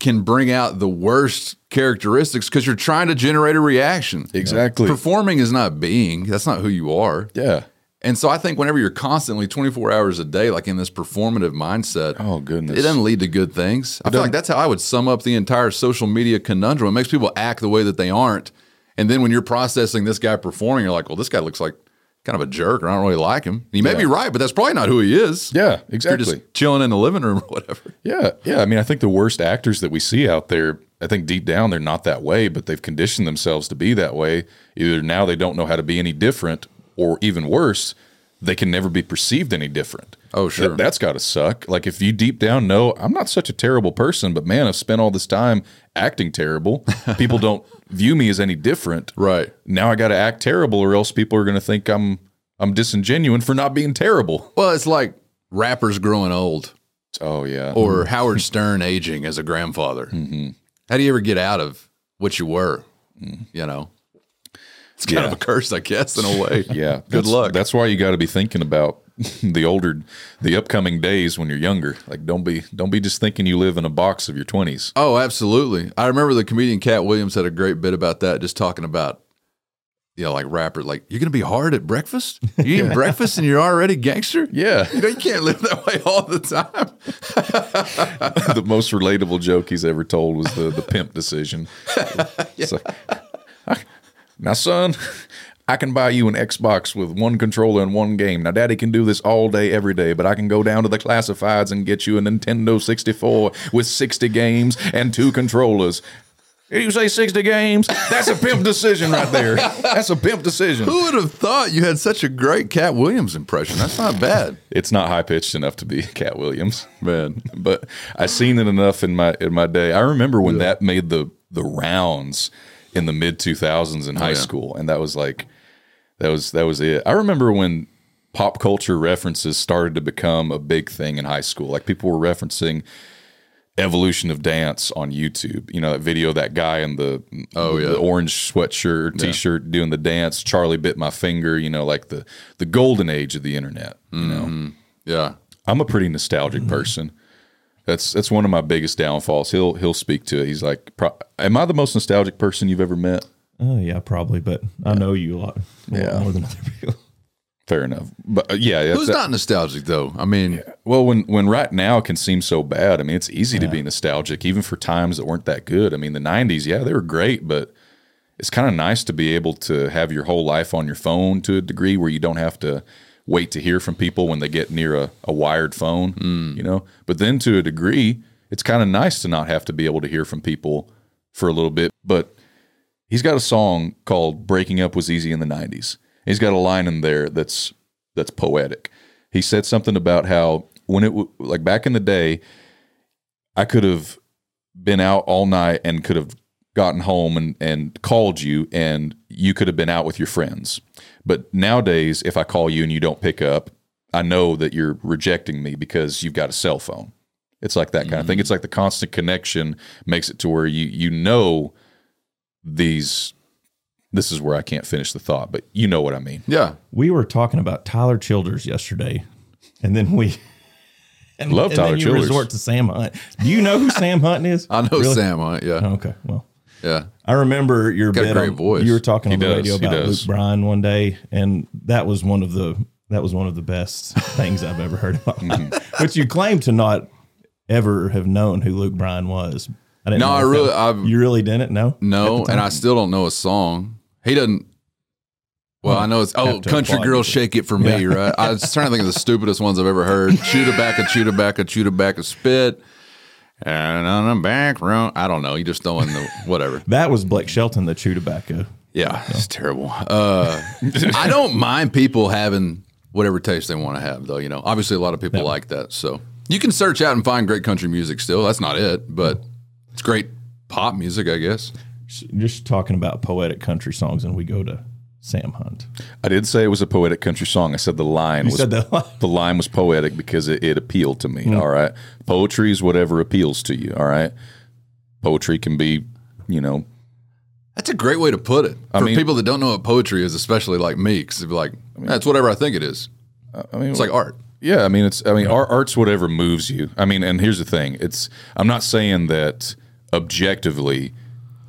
can bring out the worst characteristics because you're trying to generate a reaction. Exactly. Performing is not being. That's not who you are. Yeah. And so I think whenever you're constantly 24 hours a day, like in this performative mindset, oh goodness, it doesn't lead to good things. I feel like that's how I would sum up the entire social media conundrum. It makes people act the way that they aren't. And then when you're processing this guy performing, you're like, well, this guy looks like kind of a jerk, or I don't really like him. He may be right, but that's probably not who he is. Yeah, exactly. You're just chilling in the living room or whatever. Yeah, yeah. I mean, I think the worst actors that we see out there, I think deep down they're not that way, but they've conditioned themselves to be that way. Either now they don't know how to be any different, or even worse, they can never be perceived any different. Oh, sure. That's got to suck. Like, if you deep down know, I'm not such a terrible person, but man, I've spent all this time acting terrible. People don't view me as any different. Right. Now I got to act terrible, or else people are going to think I'm disingenuous for not being terrible. Well, it's like rappers growing old. Oh, yeah. Or Howard Stern aging as a grandfather. Mm-hmm. How do you ever get out of what you were, you know? It's kind of a curse, I guess, in a way. Yeah. Good luck. That's why you got to be thinking about the upcoming days when you're younger. Like, don't be just thinking you live in a box of your 20s. Oh, absolutely. I remember the comedian Cat Williams had a great bit about that, just talking about, you know, like rapper, like, you're going to be hard at breakfast? You're eating breakfast and you're already gangster? Yeah. You know, you can't live that way all the time. The most relatable joke he's ever told was the pimp decision. It's like, now, son, I can buy you an Xbox with one controller and one game. Now, Daddy can do this all day, every day, but I can go down to the classifieds and get you a Nintendo 64 with 60 games and 2 controllers. You say 60 games? That's a pimp decision right there. That's a pimp decision. Who would have thought you had such a great Cat Williams impression? That's not bad. It's not high-pitched enough to be Cat Williams, man. But I've seen it enough in my day. I remember when that made the rounds in the mid-2000s in high school, and that was like, that was it. I remember when pop culture references started to become a big thing in high school. Like, people were referencing evolution of dance on YouTube. You know, that video, that guy in the orange sweatshirt, t-shirt doing the dance, Charlie bit my finger, you know, like the golden age of the internet, you know? Yeah. I'm a pretty nostalgic person. That's one of my biggest downfalls. He'll speak to it. He's like, am I the most nostalgic person you've ever met? Oh, yeah, probably, but I know you a lot more than other people. Fair enough. But who's not nostalgic, though? I mean, well, when right now can seem so bad, I mean, it's easy to be nostalgic, even for times that weren't that good. I mean, the 90s, they were great, but it's kind of nice to be able to have your whole life on your phone to a degree where you don't have to wait to hear from people when they get near a wired phone, you know? But then to a degree, it's kind of nice to not have to be able to hear from people for a little bit. But he's got a song called Breaking Up Was Easy in the 90s. He's got a line in there that's poetic. He said something about how when like back in the day, I could have been out all night and could have gotten home and called you, and you could have been out with your friends. But nowadays, if I call you and you don't pick up, I know that you're rejecting me because you've got a cell phone. It's like that kind of thing. It's like the constant connection makes it to where you know these. This is where I can't finish the thought, but you know what I mean. Yeah. We were talking about Tyler Childers yesterday, and then love Tyler Childers. And then you resort to Sam Hunt. Do you know who Sam Hunt is? I know really? Sam Hunt, yeah. Oh, okay, well. Yeah. I remember your bit. You were talking on the radio about Luke Bryan one day, and that was one of the best things I've ever heard about. Which you claim to not ever have known who Luke Bryan was. You really didn't? No? No, and I still don't know a song. He doesn't. Well, I know it's, Country Girl, Shake It For Me, right? I was trying to think of the stupidest ones I've ever heard. Chew-tobacco, spit. And on the back room. I don't know. You just throwing the whatever. That was Blake Shelton, the chew-tobacco. Yeah, it's terrible. I don't mind people having whatever taste they want to have, though. You know, obviously a lot of people like that. So you can search out and find great country music still. That's not it, but it's great pop music, I guess. Just talking about poetic country songs, and we go to Sam Hunt. I did say it was a poetic country song. I said the line was poetic because it appealed to me. All right, poetry is whatever appeals to you. All right, poetry can be, you know. That's a great way to put it. I mean, people that don't know what poetry is, especially like me, because they'd be like, that's whatever I think it is. I mean, it's like art. Yeah, I mean, art's whatever moves you. I mean, and here's the thing: I'm not saying that objectively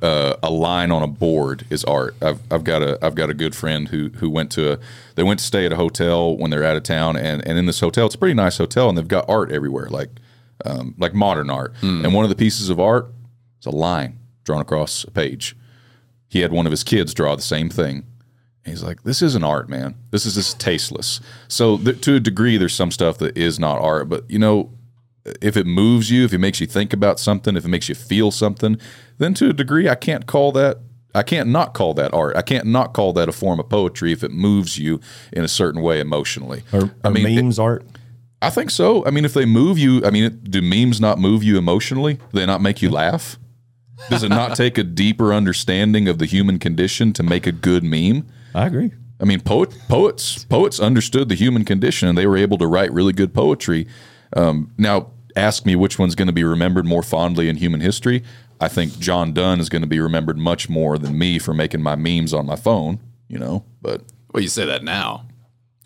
a line on a board is art. I've got a good friend who went to stay at a hotel when they're out of town, and in this hotel, it's a pretty nice hotel, and they've got art everywhere, like modern art. And one of the pieces of art is a line drawn across a page. He had one of his kids draw the same thing. He's like, this isn't art, man. This is tasteless. So to a degree, there's some stuff that is not art. But, you know, if it moves you, if it makes you think about something, if it makes you feel something, then to a degree, I can't not call that art. I can't not call that a form of poetry if it moves you in a certain way emotionally. Are memes art? I think so. I mean, if they move you, do memes not move you emotionally? Do they not make you laugh? Does it not take a deeper understanding of the human condition to make a good meme? I agree. I mean, poets understood the human condition, and they were able to write really good poetry. Now, ask me which one's going to be remembered more fondly in human history. I think John Donne is going to be remembered much more than me for making my memes on my phone. You know, but well, you say that now.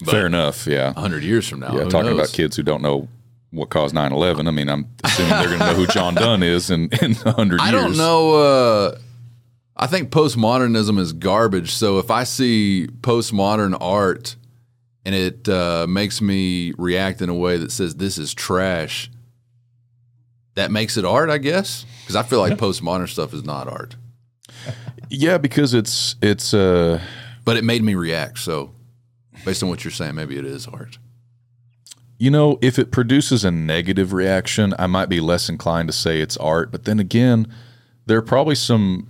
Fair enough. Yeah, 100 years from now. Yeah, talking about kids who don't know what caused 9/11. I mean, I'm assuming they're going to know who John Donne is in 100 years. I don't know. I think postmodernism is garbage. So if I see postmodern art and it makes me react in a way that says this is trash, that makes it art, I guess, because I feel like postmodern stuff is not art. Yeah, because it's. But it made me react. So based on what you're saying, maybe it is art. You know, if it produces a negative reaction, I might be less inclined to say it's art. But then again, there are probably some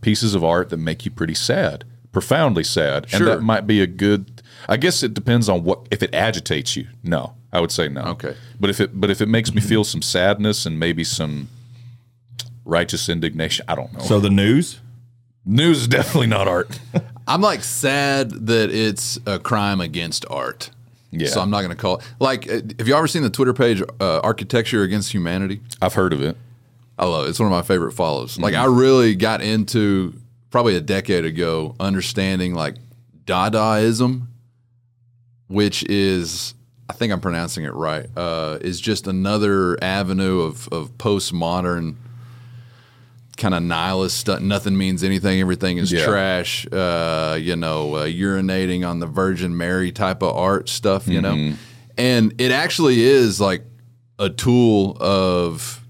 pieces of art that make you pretty sad, profoundly sad. Sure. And that might be a good – I guess it depends on what – if it agitates you, no. I would say no. Okay. But if it makes me feel some sadness and maybe some righteous indignation, I don't know. So the news? News is definitely not art. I'm like sad that it's a crime against art. Yeah. So I'm not going to call it. Like, have you ever seen the Twitter page Architecture Against Humanity? I've heard of it. I love it. It's one of my favorite follows. Like, I really got into, probably a decade ago, understanding, like, Dadaism, which is, I think I'm pronouncing it right, is just another avenue of postmodern kind of nihilist stuff. Nothing means anything. Everything is trash. Urinating on the Virgin Mary type of art stuff, you know. And it actually is, like, a tool of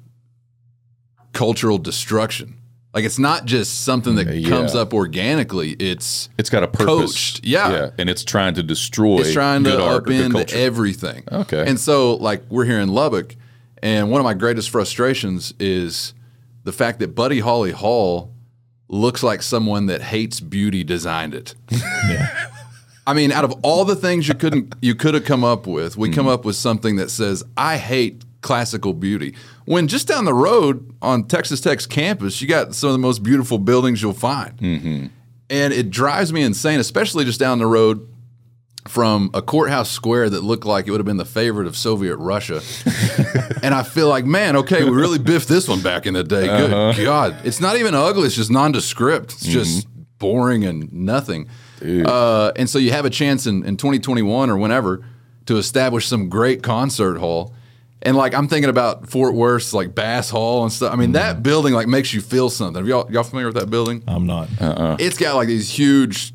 cultural destruction. Like, it's not just something that comes up organically. It's got a purpose. Coached. Yeah. And it's trying to destroy. It's trying to upend everything. Okay. And so, like, we're here in Lubbock, and one of my greatest frustrations is the fact that Buddy Holly Hall looks like someone that hates beauty designed it. Yeah. I mean, out of all the things you could have come up with, we come up with something that says, I hate classical beauty. When just down the road on Texas Tech's campus, you got some of the most beautiful buildings you'll find. Mm-hmm. And it drives me insane, especially just down the road from a courthouse square that looked like it would have been the favorite of Soviet Russia. And I feel like, man, okay, we really biffed this one back in the day. Good God. It's not even ugly. It's just nondescript. It's just boring and nothing. And so you have a chance in 2021 or whenever to establish some great concert hall. And, like, I'm thinking about Fort Worth's, like, Bass Hall and stuff. I mean, that building, like, makes you feel something. Are y'all familiar with that building? I'm not. It's got, like, these huge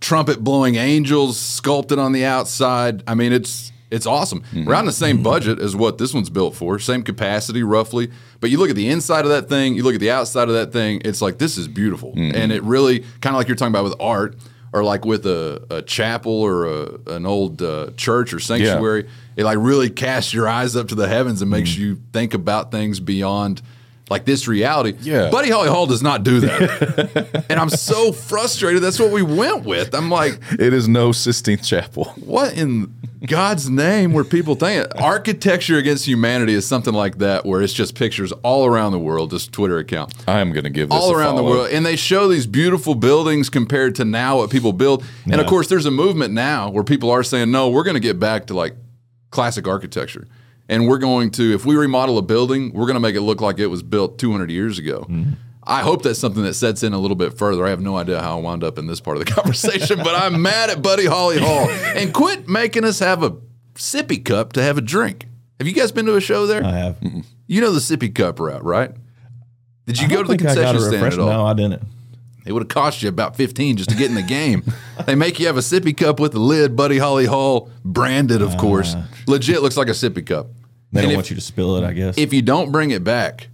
trumpet-blowing angels sculpted on the outside. I mean, it's awesome. Around the same budget as what this one's built for, same capacity roughly. But you look at the inside of that thing, you look at the outside of that thing, it's like, this is beautiful. And it really, kind of like you're talking about with art, or like with a chapel or an old church or sanctuary, it like really casts your eyes up to the heavens and makes you think about things beyond like this reality. Yeah. Buddy Holly Hall does not do that. And I'm so frustrated. That's what we went with. I'm like, it is no Sistine Chapel. What in God's name were people thinking? Architecture Against Humanity is something like that, where it's just pictures all around the world, just Twitter account. I am going to give this all around the world, and they show these beautiful buildings compared to now what people build. And of course, there's a movement now where people are saying, no, we're going to get back to like classic architecture, and we're going to, if we remodel a building, we're going to make it look like it was built 200 years ago. I hope that's something that sets in a little bit further. I have no idea how I wound up in this part of the conversation, but I'm mad at Buddy Holly Hall. And quit making us have a sippy cup to have a drink. Have you guys been to a show there? I have. You know the sippy cup route, right? Did you go to the concession stand at all? No, I didn't. It would have cost you about $15 just to get in the game. They make you have a sippy cup with a lid, Buddy Holly Hall, branded, of course. Legit looks like a sippy cup. They don't want you to spill it, I guess. If you don't bring it back,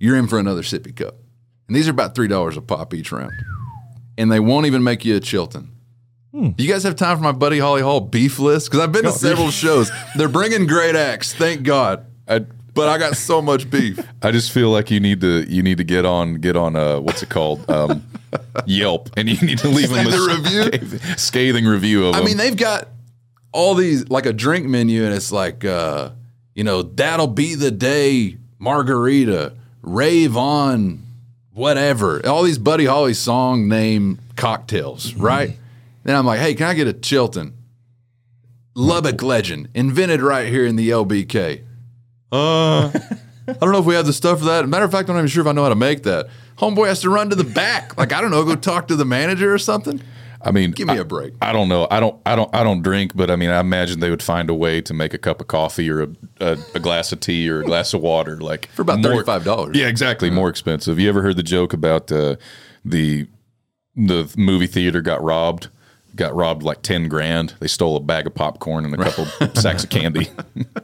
you're in for another sippy cup. And these are about $3 a pop each round. And they won't even make you a Chilton. Do you guys have time for my Buddy Holly Hall beef list? Because I've been to several shows. They're bringing great acts, thank God. But I got so much beef. I just feel like you need to get on what's it called? Yelp, and you need to leave them a scathing review of them. I mean, they've got all these, like a drink menu, and it's like, that'll be the day margarita, rave on whatever. All these Buddy Holly song name cocktails, right? Then I'm like, hey, can I get a Chilton? Lubbock legend, invented right here in the LBK. I don't know if we have the stuff for that. Matter of fact, I'm not even sure if I know how to make that. Homeboy has to run to the back. Like, I don't know, go talk to the manager or something. I mean, give me a break. I don't know. I don't drink, but I mean, I imagine they would find a way to make a cup of coffee or a glass of tea or a glass of water, like for about $35. Yeah, exactly. More expensive. You ever heard the joke about the movie theater got robbed like $10,000. They stole a bag of popcorn and a couple sacks of candy.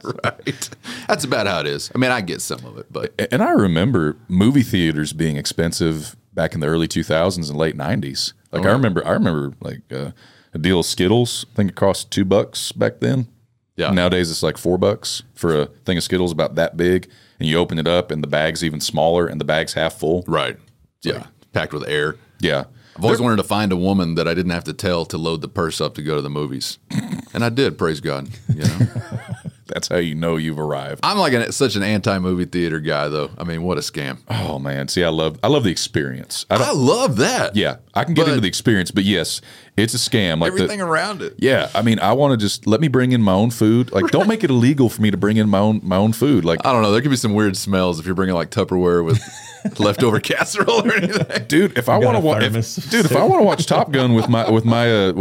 Right. That's about how it is. I mean, I get some of it, but. And I remember movie theaters being expensive back in the early 2000s and late 90s. Like I remember like a deal of Skittles, I think it cost $2 back then. Yeah. Nowadays it's like $4 for a thing of Skittles about that big, and you open it up and the bag's even smaller and the bag's half full. Right. It's packed with air. Yeah. I've always wanted to find a woman that I didn't have to tell to load the purse up to go to the movies. And I did, praise God. You know? That's how you know you've arrived. I'm like such an anti-movie theater guy, though. I mean, what a scam. Oh, man. See, I love the experience. I love that. Yeah, I can get into the experience, but yes, it's a scam. Like everything around it. Yeah, I mean, I want to just let me bring in my own food. Like, don't make it illegal for me to bring in my own food. Like, I don't know. There could be some weird smells if you're bringing like Tupperware with leftover casserole or anything. Dude, if I want to watch Top Gun with my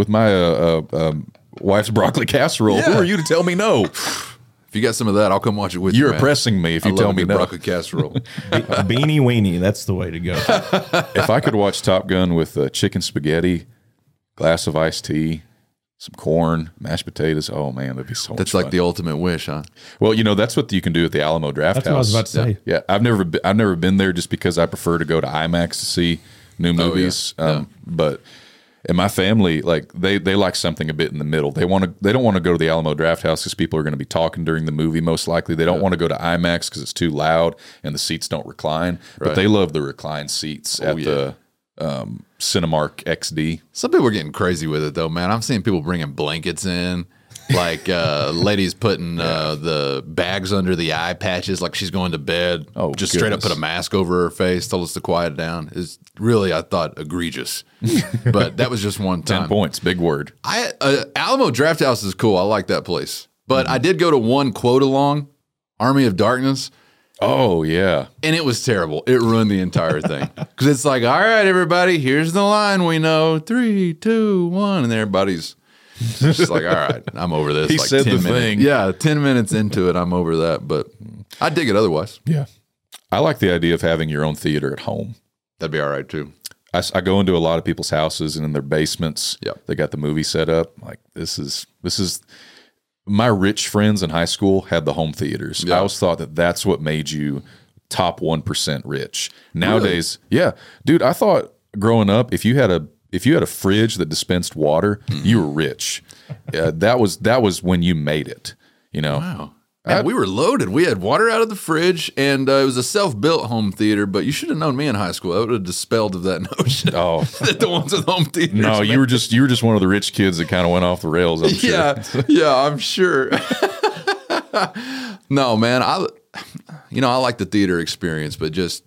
wife's broccoli casserole, who are you to tell me no? If you got some of that, I'll come watch it with you. You're oppressing me if you tell me no. Broccoli casserole. Beanie weenie, that's the way to go. If I could watch Top Gun with chicken spaghetti, glass of iced tea, some corn, mashed potatoes. Oh, man, that'd be so much fun. That's like the ultimate wish, huh? Well, you know, that's what you can do at the Alamo Drafthouse. That's what I was about to say. Yeah, I've never been there just because I prefer to go to IMAX to see new movies. Oh, yeah. But... And my family, like they like something a bit in the middle. They don't want to go to the Alamo Drafthouse because people are going to be talking during the movie most likely. They don't want to go to IMAX because it's too loud and the seats don't recline. Right. But they love the reclined seats at the Cinemark XD. Some people are getting crazy with it though, man. I'm seeing people bringing blankets in, like ladies putting the bags under the eye patches, like she's going to bed. Oh, just straight up put a mask over her face, told us to quiet down. It's really, I thought, egregious. But that was just one time. 10 points, big word. Alamo Drafthouse is cool. I like that place. But I did go to one quote-along, Army of Darkness. Oh, yeah. And it was terrible. It ruined the entire thing. Because it's like, all right, everybody, here's the line we know. 3, 2, 1. And everybody's just like, all right, I'm over this. He like said 10 the minutes. Thing. Yeah, 10 minutes into it, I'm over that. But I dig it otherwise. Yeah. I like the idea of having your own theater at home. That'd be all right, too. I go into a lot of people's houses and in their basements, they got the movie set up. Like, this is my rich friends in high school had the home theaters. Yep. I always thought that's what made you top 1% rich. Nowadays, really? Yeah. Dude, I thought growing up, if you had a fridge that dispensed water, you were rich. That was when you made it, you know? Wow. Man, we were loaded. We had water out of the fridge, and it was a self-built home theater, but you should have known me in high school. I would have dispelled of that notion. Oh. That the ones with home theaters. No, man. you were just one of the rich kids that kind of went off the rails, I'm sure. Yeah, I'm sure. No, man, I like the theater experience, but just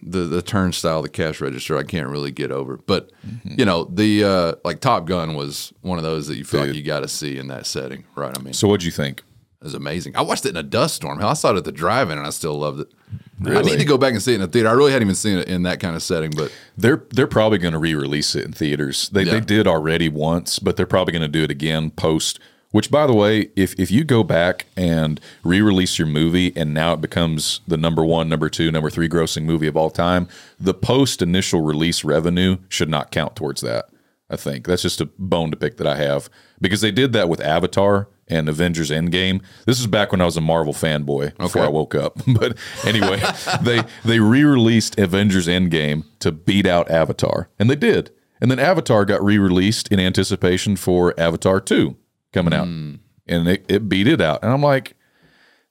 the turnstile, the cash register, I can't really get over. But, like Top Gun was one of those that you feel like you got to see in that setting, right? I mean, so what'd you think? It was amazing. I watched it in a dust storm. Hell, I saw it at the drive-in, and I still loved it. Really? I need to go back and see it in a theater. I really hadn't even seen it in that kind of setting. But they're probably going to re-release it in theaters. They did already once, but they're probably going to do it again post. Which, by the way, if you go back and re-release your movie, and now it becomes the number one, number two, number three grossing movie of all time, the post-initial release revenue should not count towards that. I think that's just a bone to pick that I have, because they did that with Avatar and Avengers Endgame. This is back when I was a Marvel fanboy before I woke up. But anyway, they re-released Avengers Endgame to beat out Avatar, and they did. And then Avatar got re-released in anticipation for Avatar 2 coming out. And it beat it out. And I'm like,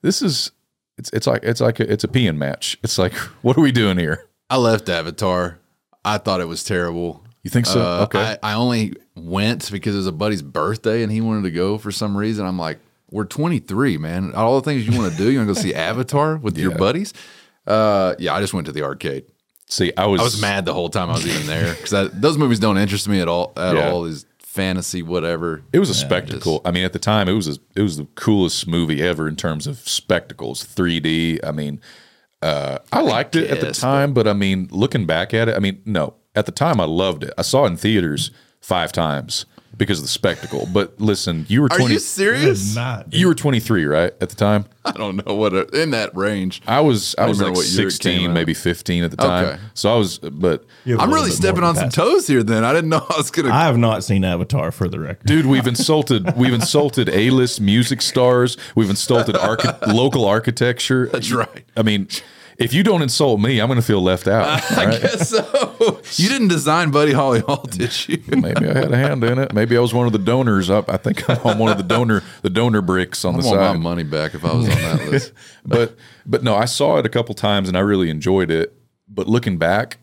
this is, it's a peeing match. It's like, what are we doing here? I left Avatar. I thought it was terrible. You think so? Okay. I only went because it was a buddy's birthday and he wanted to go for some reason. I'm like, we're 23, man. All the things you want to do, you want to go see Avatar with your buddies? Yeah, I just went to the arcade. See, I was mad the whole time I was even there because those movies don't interest me at all. These fantasy, whatever. It was a spectacle. I mean, at the time, it was the coolest movie ever in terms of spectacles, 3D. I mean, I liked it at the time, but I mean, looking back at it, I mean, no, at the time I loved it. I saw it in theaters 5 times because of the spectacle. But listen, you were 20. Are you serious? You were 23, right, at the time? I don't know what in that range. I was like 16, maybe 15 at the time. Okay. So I was, but I'm really stepping on some toes here. Then I didn't know I was gonna. I have not seen Avatar for the record, dude. We've insulted A-list music stars. We've insulted local architecture. That's right. I mean. If you don't insult me, I'm going to feel left out. I guess so. You didn't design Buddy Holly Hall, did you? Maybe I had a hand in it. Maybe I was one of the donors. I think I'm on one of the donor bricks on the side. I want my money back if I was on that list. But no, I saw it a couple times and I really enjoyed it. But looking back,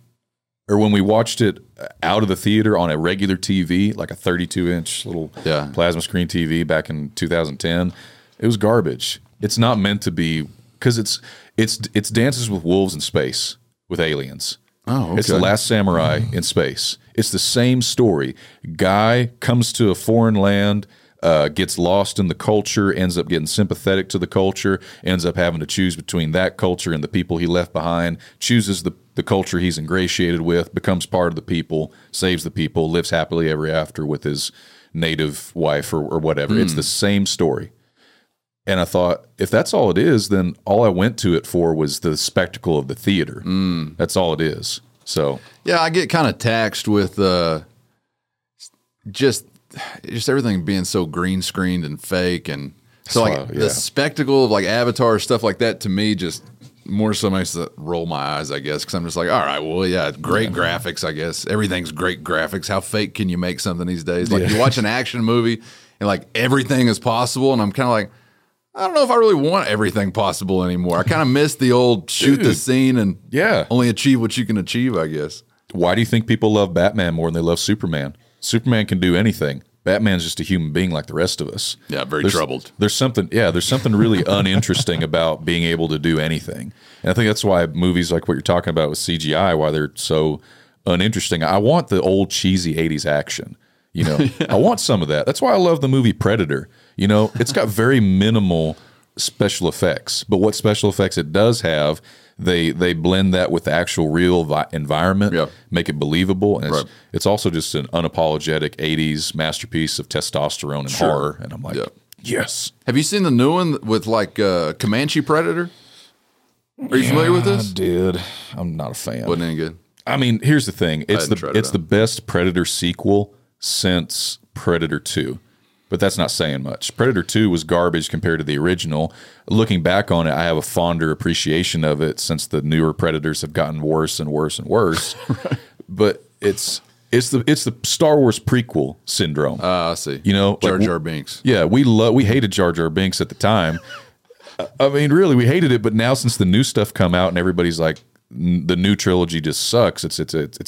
or when we watched it out of the theater on a regular TV, like a 32-inch little plasma screen TV back in 2010, it was garbage. It's not meant to be because it's Dances with Wolves in space with aliens. Oh, okay. It's The Last Samurai in space. It's the same story. Guy comes to a foreign land, gets lost in the culture, ends up getting sympathetic to the culture, ends up having to choose between that culture and the people he left behind, chooses the culture he's ingratiated with, becomes part of the people, saves the people, lives happily ever after with his native wife or whatever. It's the same story. And I thought, if that's all it is, then all I went to it for was the spectacle of the theater. That's all it is. So yeah, I get kind of taxed with just everything being so green screened and fake, and so like the spectacle of like Avatar stuff like that to me just more so makes it roll my eyes, I guess, because I'm just like, all right, well, yeah, great graphics, I guess. Everything's great graphics. How fake can you make something these days? Like you watch an action movie and like everything is possible, and I'm kind of like, I don't know if I really want everything possible anymore. I kind of miss the old shoot the scene and only achieve what you can achieve, I guess. Why do you think people love Batman more than they love Superman? Superman can do anything. Batman's just a human being like the rest of us. Yeah, there's troubled. There's something really uninteresting about being able to do anything. And I think that's why movies like what you're talking about with CGI, why they're so uninteresting. I want the old cheesy 80s action. You know, I want some of that. That's why I love the movie Predator. You know, it's got very minimal special effects, but what special effects it does have, they blend that with the actual real environment, make it believable. And it's also just an unapologetic 80s masterpiece of testosterone and horror. And I'm like, yes. Have you seen the new one with like Comanche Predator? Are you familiar with this? I did. I'm not a fan. Wasn't any good? I mean, here's the thing. It's the best Predator sequel since Predator 2. But that's not saying much. Predator 2 was garbage compared to the original. Looking back on it, I have a fonder appreciation of it since the newer Predators have gotten worse and worse and worse. But it's the Star Wars prequel syndrome. I see. You know, Jar Jar Binks. Yeah, we hated Jar Jar Binks at the time. I mean, really, we hated it. But now since the new stuff come out and everybody's like, the new trilogy just sucks. It's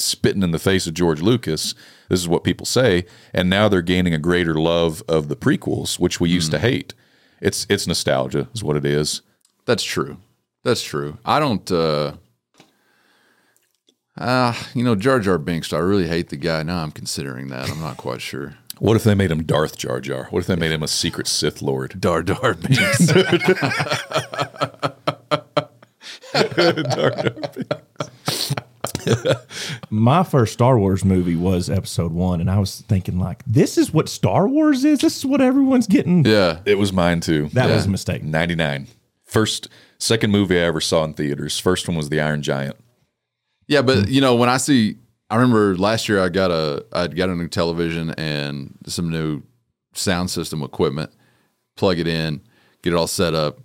spitting in the face of George Lucas. This is what people say, and now they're gaining a greater love of the prequels, which we used to hate. It's nostalgia, is what it is. That's true. That's true. I don't. You know, Jar Jar Binks. I really hate the guy. Now I'm considering that. I'm not quite sure. What if they made him Darth Jar Jar? What if they made him a secret Sith Lord? Dar Jar Binks. My first Star Wars movie was Episode 1, and I was thinking like, this is what Star Wars is? This is what everyone's getting? Yeah, it was mine too. That was a mistake. 99. Second movie I ever saw in theaters. First one was The Iron Giant. Yeah, but you know, when I remember last year I got a new television and some new sound system equipment, plug it in, get it all set up,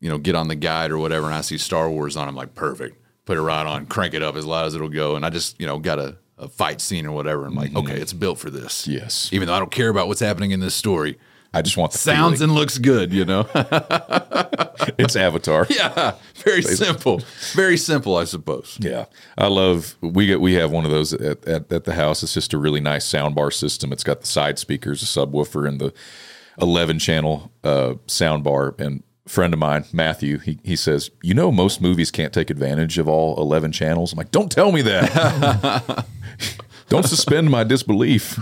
you know, get on the guide or whatever, and I see Star Wars on. I'm like, perfect. Put it right on, crank it up as loud as it'll go. And I just, you know, got a a fight scene or whatever. I'm like, okay, it's built for this. Yes. Even though I don't care about what's happening in this story. I just want the sounds feeling. And looks good, you know. It's Avatar. Yeah, very simple. Very simple, I suppose. Yeah. I love, we have one of those at the house. It's just a really nice soundbar system. It's got the side speakers, a subwoofer, and the 11-channel soundbar. And a friend of mine, Matthew, he says, you know most movies can't take advantage of all 11 channels. I'm like, don't tell me that. Don't suspend my disbelief.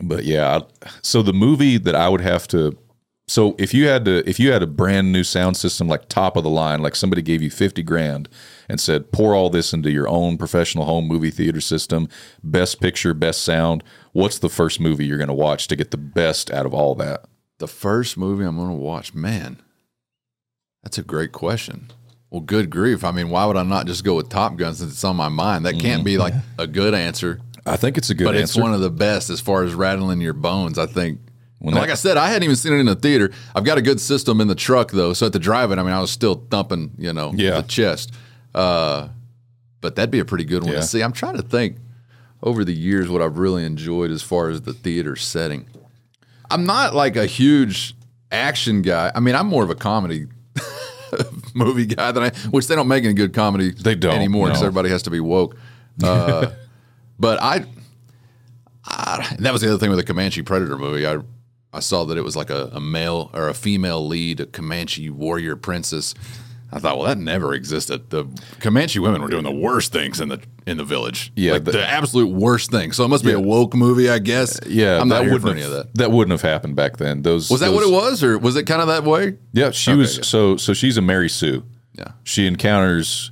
But yeah, so the movie that I would have to, so if you had a brand new sound system, like top of the line, like somebody gave you $50,000 and said, pour all this into your own professional home movie theater system, best picture, best sound, what's the first movie you're going to watch to get the best out of all that? The first movie I'm going to watch, man, that's a great question. Well, good grief. I mean, why would I not just go with Top Gun since it's on my mind? That can't be like a good answer. I think it's a good answer. But it's one of the best as far as rattling your bones, I think. And like I said, I hadn't even seen it in the theater. I've got a good system in the truck, though. So at the drive-in, I mean, I was still thumping, you know, the chest. But that'd be a pretty good one to see. I'm trying to think over the years what I've really enjoyed as far as the theater setting. I'm not like a huge action guy. I mean, I'm more of a comedy movie guy which they don't make any good comedy anymore because everybody has to be woke. But I that was the other thing with the Comanche Predator movie. I saw that it was like a male or a female lead, a Comanche warrior princess. I thought, well, that never existed. The Comanche women were doing the worst things in the village. Yeah, like the absolute worst thing. So it must be a woke movie, I guess. Yeah, I'm not here for any of that. That wouldn't have happened back then. Was that what it was, or was it kind of that way? Yeah, she was. So she's a Mary Sue. Yeah, she encounters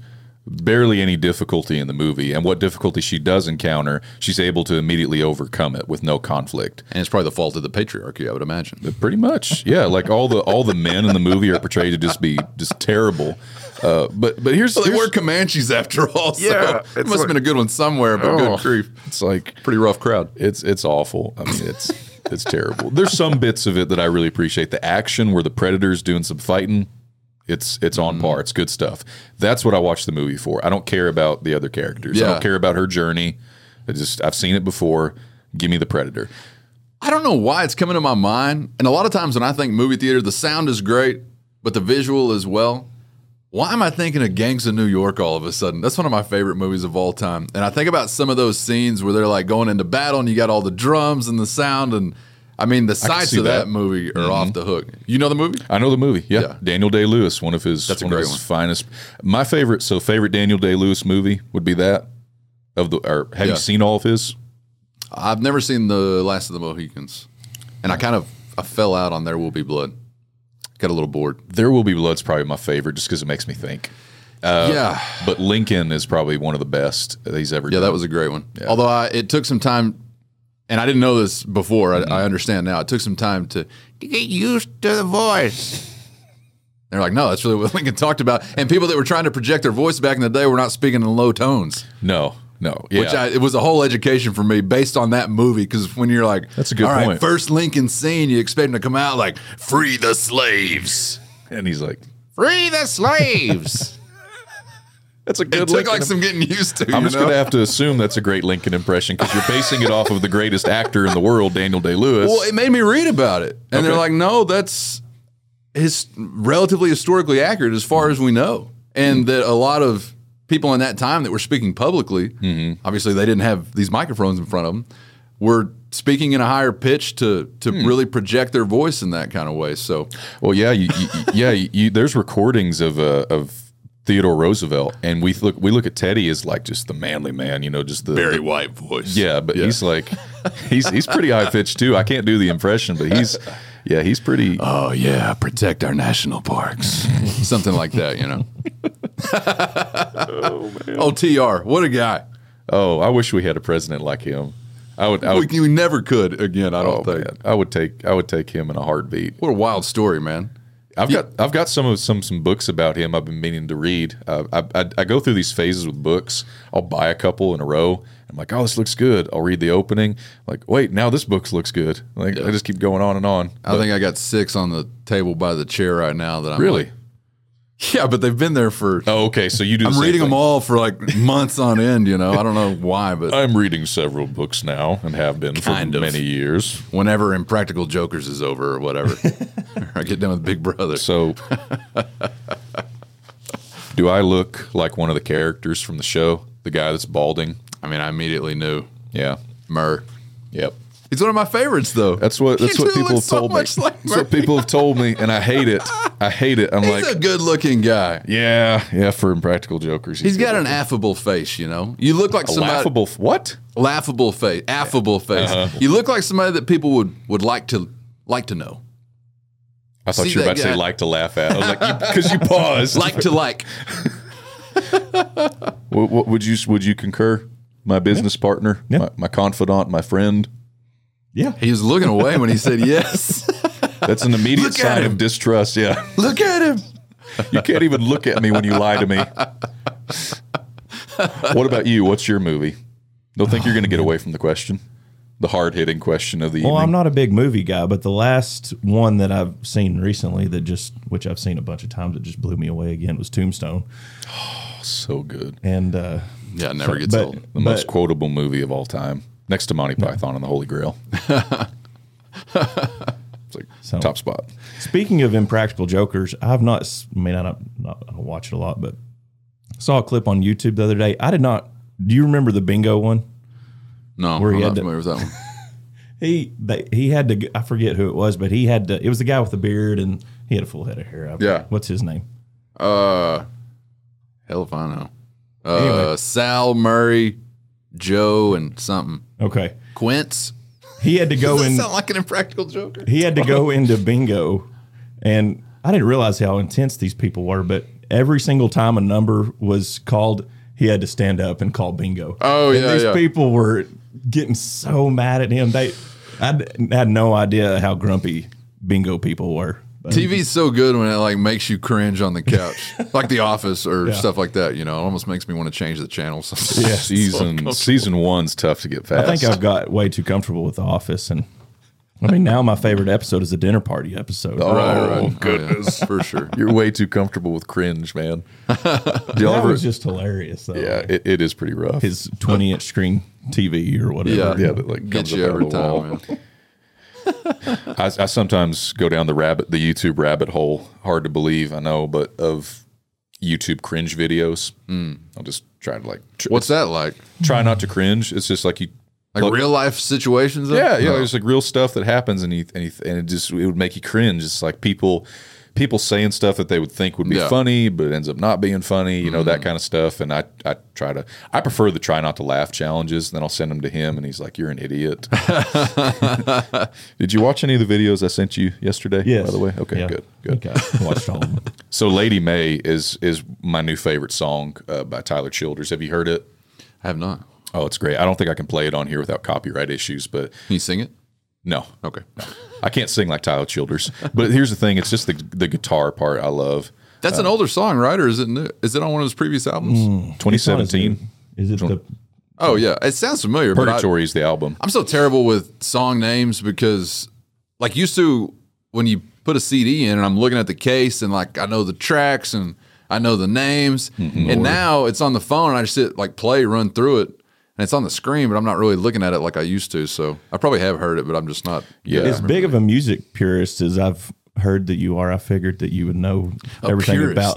barely any difficulty in the movie, and what difficulty she does encounter, she's able to immediately overcome it with no conflict. And it's probably the fault of the patriarchy, I would imagine. Pretty much, yeah. Like all the men in the movie are portrayed to just be just terrible. But they were Comanches after all. So yeah, it must have been a good one somewhere. But good grief, it's like pretty rough crowd. It's awful. I mean, it's it's terrible. There's some bits of it that I really appreciate. The action where the Predator's doing some fighting. It's on par. It's good stuff. That's what I watch the movie for. I don't care about the other characters. Yeah. I don't care about her journey. I've seen it before. Give me the Predator. I don't know why it's coming to my mind. And a lot of times when I think movie theater, the sound is great, but the visual as well. Why am I thinking of Gangs of New York all of a sudden? That's one of my favorite movies of all time. And I think about some of those scenes where they're like going into battle and you got all the drums and the sound, and I mean, the sights of that movie are off the hook. You know the movie? I know the movie, yeah. Daniel Day-Lewis, one of his finest. My favorite, Daniel Day-Lewis movie would be that. Have you seen all of his? I've never seen The Last of the Mohicans. And I fell out on There Will Be Blood. Got a little bored. There Will Be Blood's probably my favorite just because it makes me think. But Lincoln is probably one of the best that he's ever done. Yeah, that was a great one. Yeah. Although it took some time. And I didn't know this before. I understand now. It took some time to get used to the voice. They're like, no, that's really what Lincoln talked about. And people that were trying to project their voice back in the day were not speaking in low tones. No. Yeah. Which it was a whole education for me based on that movie. Because when you're like, that's a good point. Right, first Lincoln scene, you expect him to come out like, free the slaves. And he's like, free the slaves. That's a good Lincoln. It took like some getting used to. I'm just going to have to assume that's a great Lincoln impression because you're basing it off of the greatest actor in the world, Daniel Day-Lewis. Well, it made me read about it. And they're like, no, that's relatively historically accurate as far as we know. And that a lot of people in that time that were speaking publicly, obviously they didn't have these microphones in front of them, were speaking in a higher pitch to really project their voice in that kind of way. So, well, yeah, there's recordings of Theodore Roosevelt, and we look at Teddy as like just the manly man, you know, just the very white voice. Yeah, but he's like he's pretty high pitched too. I can't do the impression, but he's pretty. Oh yeah, protect our national parks, something like that, you know. Oh man, TR, what a guy! Oh, I wish we had a president like him. We never could again. I don't think. Man. I would take him in a heartbeat. What a wild story, man. I've got some books about him I've been meaning to read. I go through these phases with books. I'll buy a couple in a row. I'm like, oh, this looks good. I'll read the opening. I'm like, wait, now this book looks good. Like, I just keep going on and on. I think I got 6 on the table by the chair right now. That I'm really, like, Yeah, but they've been there for... Oh, okay, so you do the same thing. I'm reading them all for like months on end, you know. I don't know why, but... I'm reading several books now and have been for many years. Whenever Impractical Jokers is over or whatever. I get done with Big Brother. So, do I look like one of the characters from the show? The guy that's balding? I mean, I immediately knew. Yeah. Murr. Yep. He's one of my favorites, though. That's what people have told me. Like that's what people have told me, and I hate it. I hate it. He's a good-looking guy. Yeah. For Impractical Jokers, he's got an affable face. You know, you look like somebody. Laughable what? Laughable face. Affable face. Uh-huh. You look like somebody that people would like to know. I thought you were about to say like to laugh at. I was like, because you paused. Like to like. What would you concur? My business partner, my confidant, my friend. Yeah. He was looking away when he said yes. That's an immediate sign of distrust, yeah. Look at him. You can't even look at me when you lie to me. What about you? What's your movie? Don't think you're going to get away from the question. The hard-hitting question of the evening. Well, I'm not a big movie guy, but the last one that I've seen recently which I've seen a bunch of times that just blew me away again was Tombstone. Oh, so good. And yeah, it never gets old. The most quotable movie of all time. Next to Monty Python and the Holy Grail. It's like top spot. Speaking of Impractical Jokers, I don't watch it a lot, but I saw a clip on YouTube the other day. Do you remember the bingo one? No, I'm not familiar with that one. He had to, I forget who it was, but it was the guy with the beard and he had a full head of hair. What's his name? Hell if I know. Anyway. Sal Murray. Joe and something. Okay. Quince. He had to go in. Sound like an Impractical Joker? He had to go into bingo, and I didn't realize how intense these people were, but every single time a number was called, he had to stand up and call bingo. Oh, and these people were getting so mad at him. I had no idea how grumpy bingo people were. TV's so good when it like makes you cringe on the couch, like The Office or stuff like that. You know, it almost makes me want to change the channel sometimes. Yeah, season one's tough to get past. I think I've got way too comfortable with The Office, and I mean now my favorite episode is the dinner party episode. Oh, goodness, for sure. You're way too comfortable with cringe, man. That was just hilarious, though. Yeah, it is pretty rough. His 20-inch screen TV or whatever. Yeah, that like gets you every time. Man. I sometimes go down the YouTube rabbit hole. Hard to believe, I know, but of YouTube cringe videos. Mm. I'll just try to like. What's that like? Try not to cringe. It's just like you real life situations. Yeah. There's like real stuff that happens, and it would make you cringe. It's like people saying stuff that they would think would be funny, but it ends up not being funny. You know, that kind of stuff. And I prefer the try not to laugh challenges. Then I'll send them to him, and he's like, "You're an idiot." Did you watch any of the videos I sent you yesterday? Yes. By the way, okay, good. Okay. Watched all of them. So, "Lady May" is my new favorite song by Tyler Childers. Have you heard it? I have not. Oh, it's great. I don't think I can play it on here without copyright issues. But can you sing it? No. Okay. No. I can't sing like Tyler Childers. But here's the thing. It's just the guitar part I love. That's an older song, right? Or is it new? Is it on one of his previous albums? 2017. Is it the... Oh, yeah. It sounds familiar. Purgatory is the album. I'm so terrible with song names because, like, used to when you put a CD in and I'm looking at the case and, like, I know the tracks and I know the names. Mm-hmm. And now it's on the phone and I just hit, like, play, run through it. And it's on the screen, but I'm not really looking at it like I used to. So I probably have heard it, but I'm just not. Yeah. As big of a music purist as I've heard that you are, I figured that you would know everything about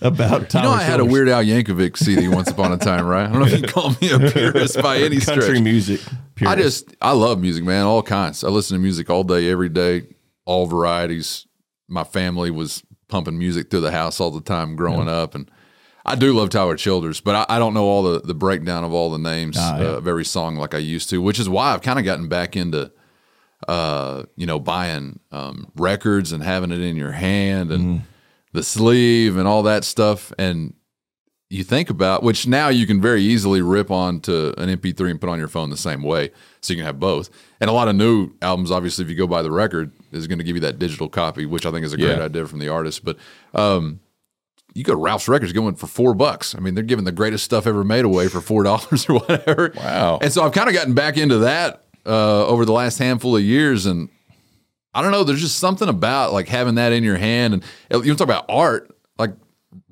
Tyler. You know, I had a Weird Al Yankovic CD once upon a time, right? I don't know if you call me a purist by any stretch. Country music purist. I love music, man, all kinds. I listen to music all day, every day, all varieties. My family was pumping music through the house all the time growing up, and I do love Tyler Childers, but I don't know all the breakdown of all the names of every song like I used to, which is why I've kind of gotten back into, buying records and having it in your hand and the sleeve and all that stuff. And you think about, which now you can very easily rip onto an MP3 and put on your phone the same way, so you can have both. And a lot of new albums, obviously, if you go buy the record, is going to give you that digital copy, which I think is a great idea from the artist. But, you go to Ralph's Records going for $4. I mean, they're giving the greatest stuff ever made away for $4 or whatever. Wow. And so I've kind of gotten back into that over the last handful of years. And I don't know, there's just something about like having that in your hand. And you talk about art, like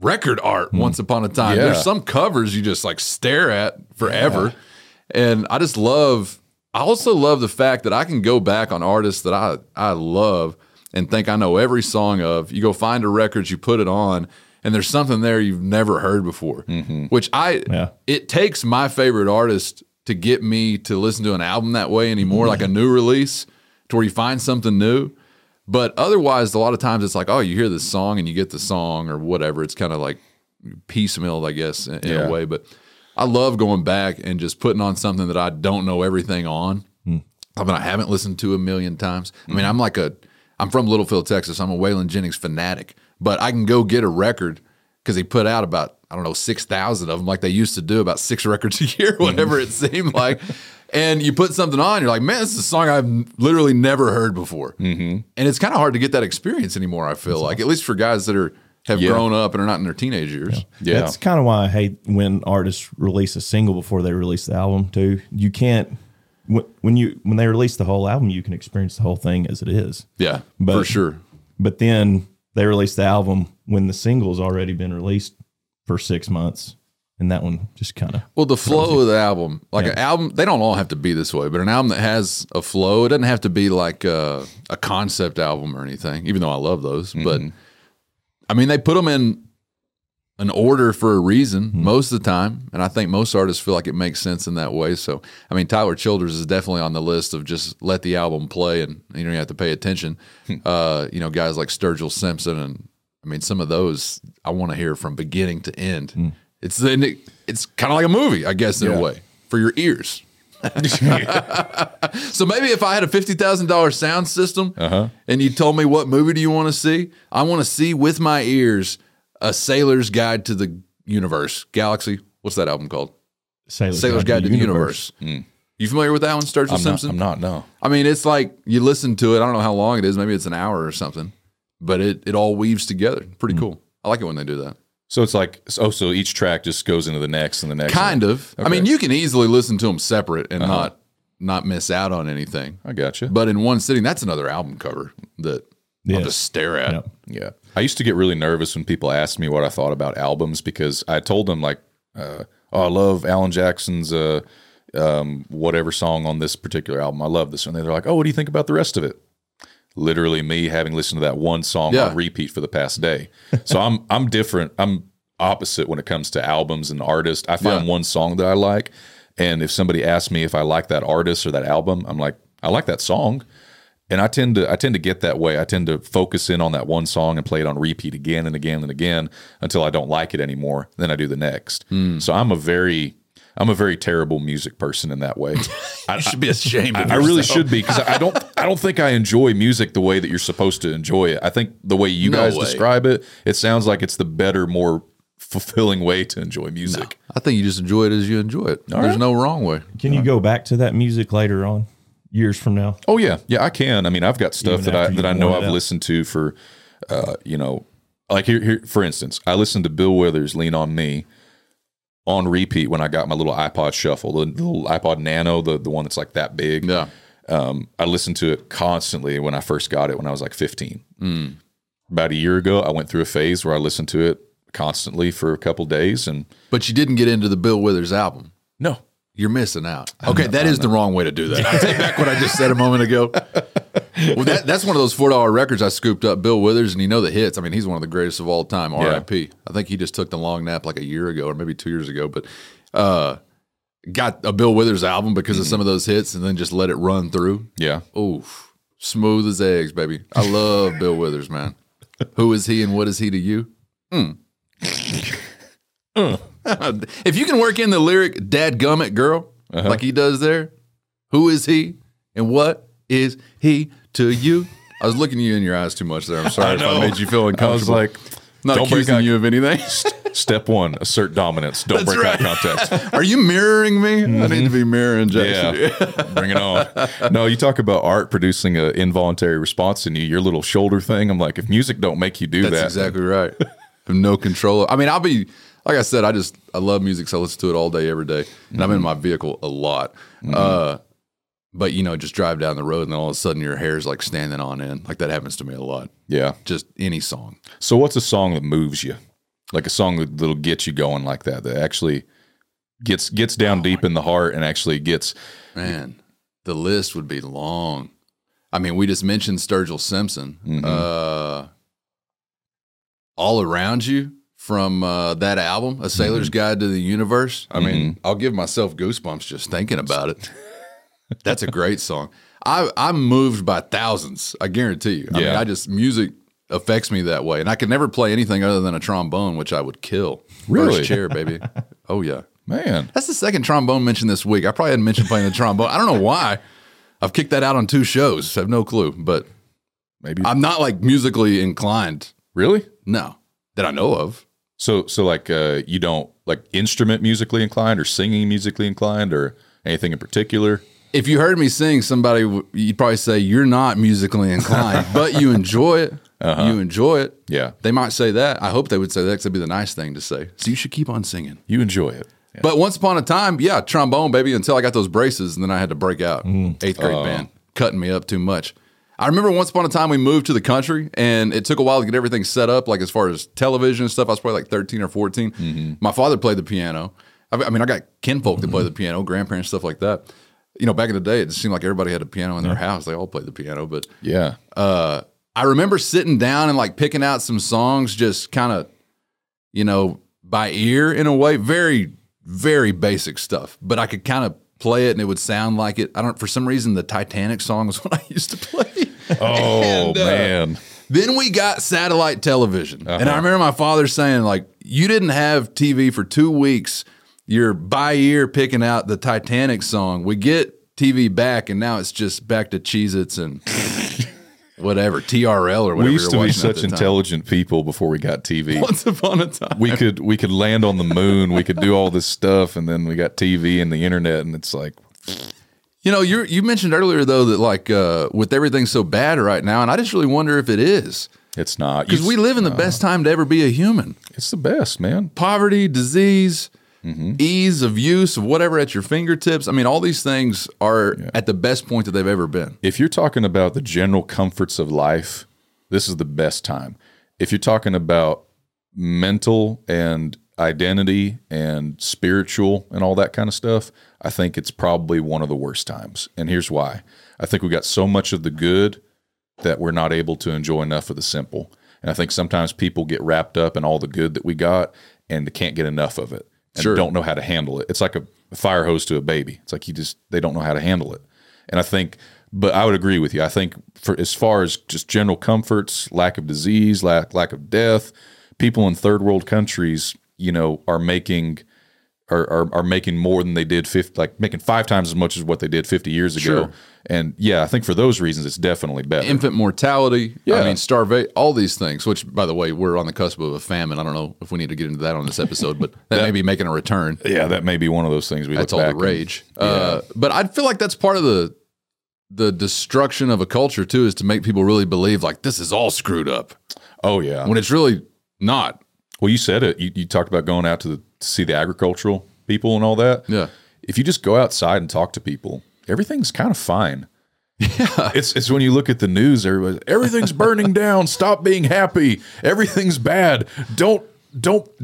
record art once upon a time. Yeah. There's some covers you just like stare at forever. Yeah. And I just love, I also love the fact that I can go back on artists that I love and think I know every song of. You go find a record, you put it on, and there's something there you've never heard before, which it takes my favorite artist to get me to listen to an album that way anymore, like a new release to where you find something new. But otherwise, a lot of times it's like, oh, you hear this song and you get the song or whatever. It's kind of like piecemealed, I guess, in a way. But I love going back and just putting on something that I don't know everything on. I mean, I haven't listened to a million times. I mean, I'm from Littlefield, Texas. I'm a Waylon Jennings fanatic. But I can go get a record because he put out about, 6,000 of them, like they used to do, about 6 records a year, whatever it seemed like. And you put something on, you're like, man, this is a song I've literally never heard before. And it's kind of hard to get that experience anymore, I feel like, at least for guys that have grown up and are not in their teenage years. Yeah. That's kind of why I hate when artists release a single before they release the album, too. You can't, when they release the whole album, you can experience the whole thing as it is. Yeah, for sure. But then they release the album when the single's already been released for 6 months. And that one just kind of... Well, the flow of the album. Like an album, they don't all have to be this way, but an album that has a flow, it doesn't have to be like a concept album or anything, even though I love those. But, I mean, they put them in an order for a reason most of the time, and I think most artists feel like it makes sense in that way. So, I mean, Tyler Childers is definitely on the list of just let the album play and you don't have to pay attention. Guys like Sturgill Simpson and, I mean, some of those I want to hear from beginning to end. It's kind of like a movie, I guess, in a way, for your ears. So maybe if I had a $50,000 sound system and you told me what movie do you want to see, I want to see with my ears a Sailor's Guide to the Universe. Galaxy, what's that album called? Sailor's Guide to the Universe. You familiar with that one, Sturgill Simpson? I'm not, no. I mean, it's like you listen to it. I don't know how long it is. Maybe it's an hour or something. But it all weaves together. Pretty cool. I like it when they do that. So it's like, so each track just goes into the next and the next. Kind of. Okay. I mean, you can easily listen to them separate and not miss out on anything. I gotcha. But in one sitting, that's another album cover that I'll just stare at. Yep. Yeah. I used to get really nervous when people asked me what I thought about albums because I told them like, I love Alan Jackson's whatever song on this particular album. I love this one. And they're like, oh, what do you think about the rest of it? Literally me having listened to that one song on repeat for the past day. So I'm different. I'm opposite when it comes to albums and artists. I find one song that I like, and if somebody asks me if I like that artist or that album, I'm like, I like that song. And I tend to get that way. I tend to focus in on that one song and play it on repeat again and again and again until I don't like it anymore. Then I do the next. So I'm a very terrible music person in that way. You should be ashamed of yourself. I really should be, because I don't think I enjoy music the way that you're supposed to enjoy it. I think the way you guys describe it, it sounds like it's the better, more fulfilling way to enjoy music. No, I think you just enjoy it as you enjoy it. There's no wrong way. Can you go back to that music later on, years from now? Oh, yeah. Yeah, I can. I mean, I've got stuff that I know I've listened to for, like here, for instance, I listened to Bill Withers' Lean On Me on repeat when I got my little iPod Shuffle, the little iPod Nano, the one that's like that big. Yeah. I listened to it constantly when I first got it when I was like 15. About a year ago, I went through a phase where I listened to it constantly for a couple days. But you didn't get into the Bill Withers album. No. You're missing out. Okay, that is the wrong way to do that. I take back what I just said a moment ago. Well, that's one of those $4 records I scooped up, Bill Withers, and you know the hits. I mean, he's one of the greatest of all time, R.I.P. Yeah. I think he just took the long nap like a year ago or maybe 2 years ago, but got a Bill Withers album because of some of those hits and then just let it run through. Yeah. Oof. Smooth as eggs, baby. I love Bill Withers, man. Who is he and what is he to you? If you can work in the lyric dadgummit girl like he does there, who is he and what is he to you? I was looking you in your eyes too much there. I'm sorry if I made you feel uncomfortable. I was like, not accusing you of anything. Step one, assert dominance. Don't break eye contact. Are you mirroring me? I need to be mirroring Jason. Yeah. Bring it on. No, you talk about art producing an involuntary response in you, your little shoulder thing. I'm like, if music don't make you do that. That's exactly right. I have no control. I mean, I'll be... Like I said, I love music, so I listen to it all day, every day. And I'm in my vehicle a lot. But, just drive down the road, and then all of a sudden your hair's like standing on end. Like that happens to me a lot. Yeah. Just any song. So what's a song that moves you? like a song that'll get you going like that, that actually gets down deep in the heart and actually gets. Man, the list would be long. I mean, we just mentioned Sturgill Simpson. Mm-hmm. All Around You from that album, A Sailor's mm-hmm. Guide to the Universe. I mean, mm-hmm. I'll give myself goosebumps just thinking about it. That's a great song. I'm moved by thousands, I guarantee you. I mean, music affects me that way. And I could never play anything other than a trombone, which I would kill. Really? First chair, baby. Oh, yeah. Man. That's the second trombone mentioned this week. I probably hadn't mentioned playing the trombone. I don't know why. I've kicked that out on 2 shows. I have no clue, but maybe I'm not like musically inclined. Really? No, that I know of. So like you don't like instrument musically inclined or singing musically inclined or anything in particular? If you heard me sing, you'd probably say you're not musically inclined, but you enjoy it. Uh-huh. You enjoy it. Yeah. They might say that. I hope they would say that because it'd be the nice thing to say. So you should keep on singing. You enjoy it. Yeah. But once upon a time, yeah, trombone, baby, until I got those braces, and then I had to break out. Eighth grade band, cutting me up too much. I remember once upon a time we moved to the country, and it took a while to get everything set up, like as far as television and stuff. I was probably like 13 or 14. Mm-hmm. My father played the piano. I mean, I got kinfolk that play the piano, grandparents, stuff like that. You know, back in the day, it just seemed like everybody had a piano in their house. They all played the piano. But yeah, I remember sitting down and like picking out some songs just kind of, you know, by ear in a way. Very, very basic stuff. But I could kind of play it and it would sound like it. For some reason, the Titanic song was what I used to play. Oh, man. Then we got satellite television. Uh-huh. And I remember my father saying, like, you didn't have TV for 2 weeks. You're by ear picking out the Titanic song. We get TV back, and now it's just back to Cheez-Its and whatever, TRL or whatever. We used to be such intelligent people before we got TV. Once upon a time. We could land on the moon. We could do all this stuff, and then we got TV and the internet, and it's like... You know, you mentioned earlier, though, that like with everything so bad right now, and I just really wonder if it is. It's not. Because we live in the best time to ever be a human. It's the best, man. Poverty, disease... Mm-hmm. Ease of use of whatever at your fingertips. I mean, all these things are at the best point that they've ever been. If you're talking about the general comforts of life, this is the best time. If you're talking about mental and identity and spiritual and all that kind of stuff, I think it's probably one of the worst times. And here's why. I think we got so much of the good that we're not able to enjoy enough of the simple. And I think sometimes people get wrapped up in all the good that we got and they can't get enough of it. And don't know how to handle it. It's like a fire hose to a baby. It's like they don't know how to handle it. And I think, but I would agree with you. I think for as far as just general comforts, lack of disease, lack of death, people in third world countries, you know, are making more than they did 5 times as much as what they did 50 years ago. Sure. And yeah, I think for those reasons, it's definitely better. Infant mortality, I mean, starvation, all these things, which, by the way, we're on the cusp of a famine. I don't know if we need to get into that on this episode, but that may be making a return. Yeah, that may be one of those things we look back. That's all the rage. But I feel like that's part of the destruction of a culture, too, is to make people really believe, like, this is all screwed up. Oh, yeah. When it's really not. Well, you said it. You talked about going out to see the agricultural people and all that. Yeah. If you just go outside and talk to people, everything's kind of fine. Yeah. It's when you look at the news, everything's burning down. Stop being happy. Everything's bad. Don't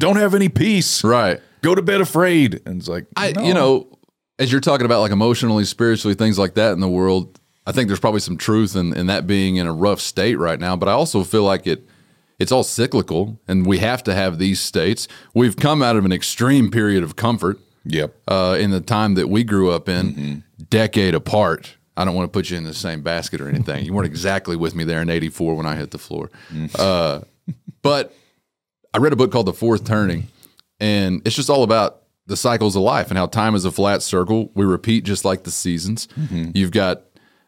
have any peace. Right. Go to bed afraid. And it's like, you know, as you're talking about like emotionally, spiritually, things like that in the world, I think there's probably some truth in that being in a rough state right now. But I also feel like it's all cyclical, and we have to have these states. We've come out of an extreme period of comfort. Yep. In the time that we grew up in, mm-hmm. decade apart. I don't want to put you in the same basket or anything. You weren't exactly with me there in 84 when I hit the floor. But I read a book called The Fourth Turning, and it's just all about the cycles of life and how time is a flat circle. We repeat just like the seasons. Mm-hmm. You've got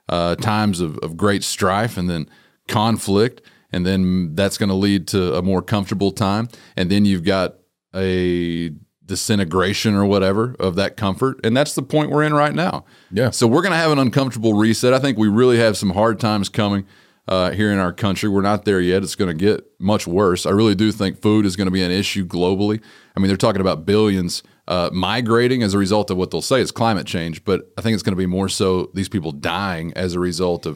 times of great strife and then conflict. And then that's going to lead to a more comfortable time. And then you've got a disintegration or whatever of that comfort. And that's the point we're in right now. Yeah. So we're going to have an uncomfortable reset. I think we really have some hard times coming here in our country. We're not there yet. It's going to get much worse. I really do think food is going to be an issue globally. I mean, they're talking about billions migrating as a result of what they'll say is climate change. But I think it's going to be more so these people dying as a result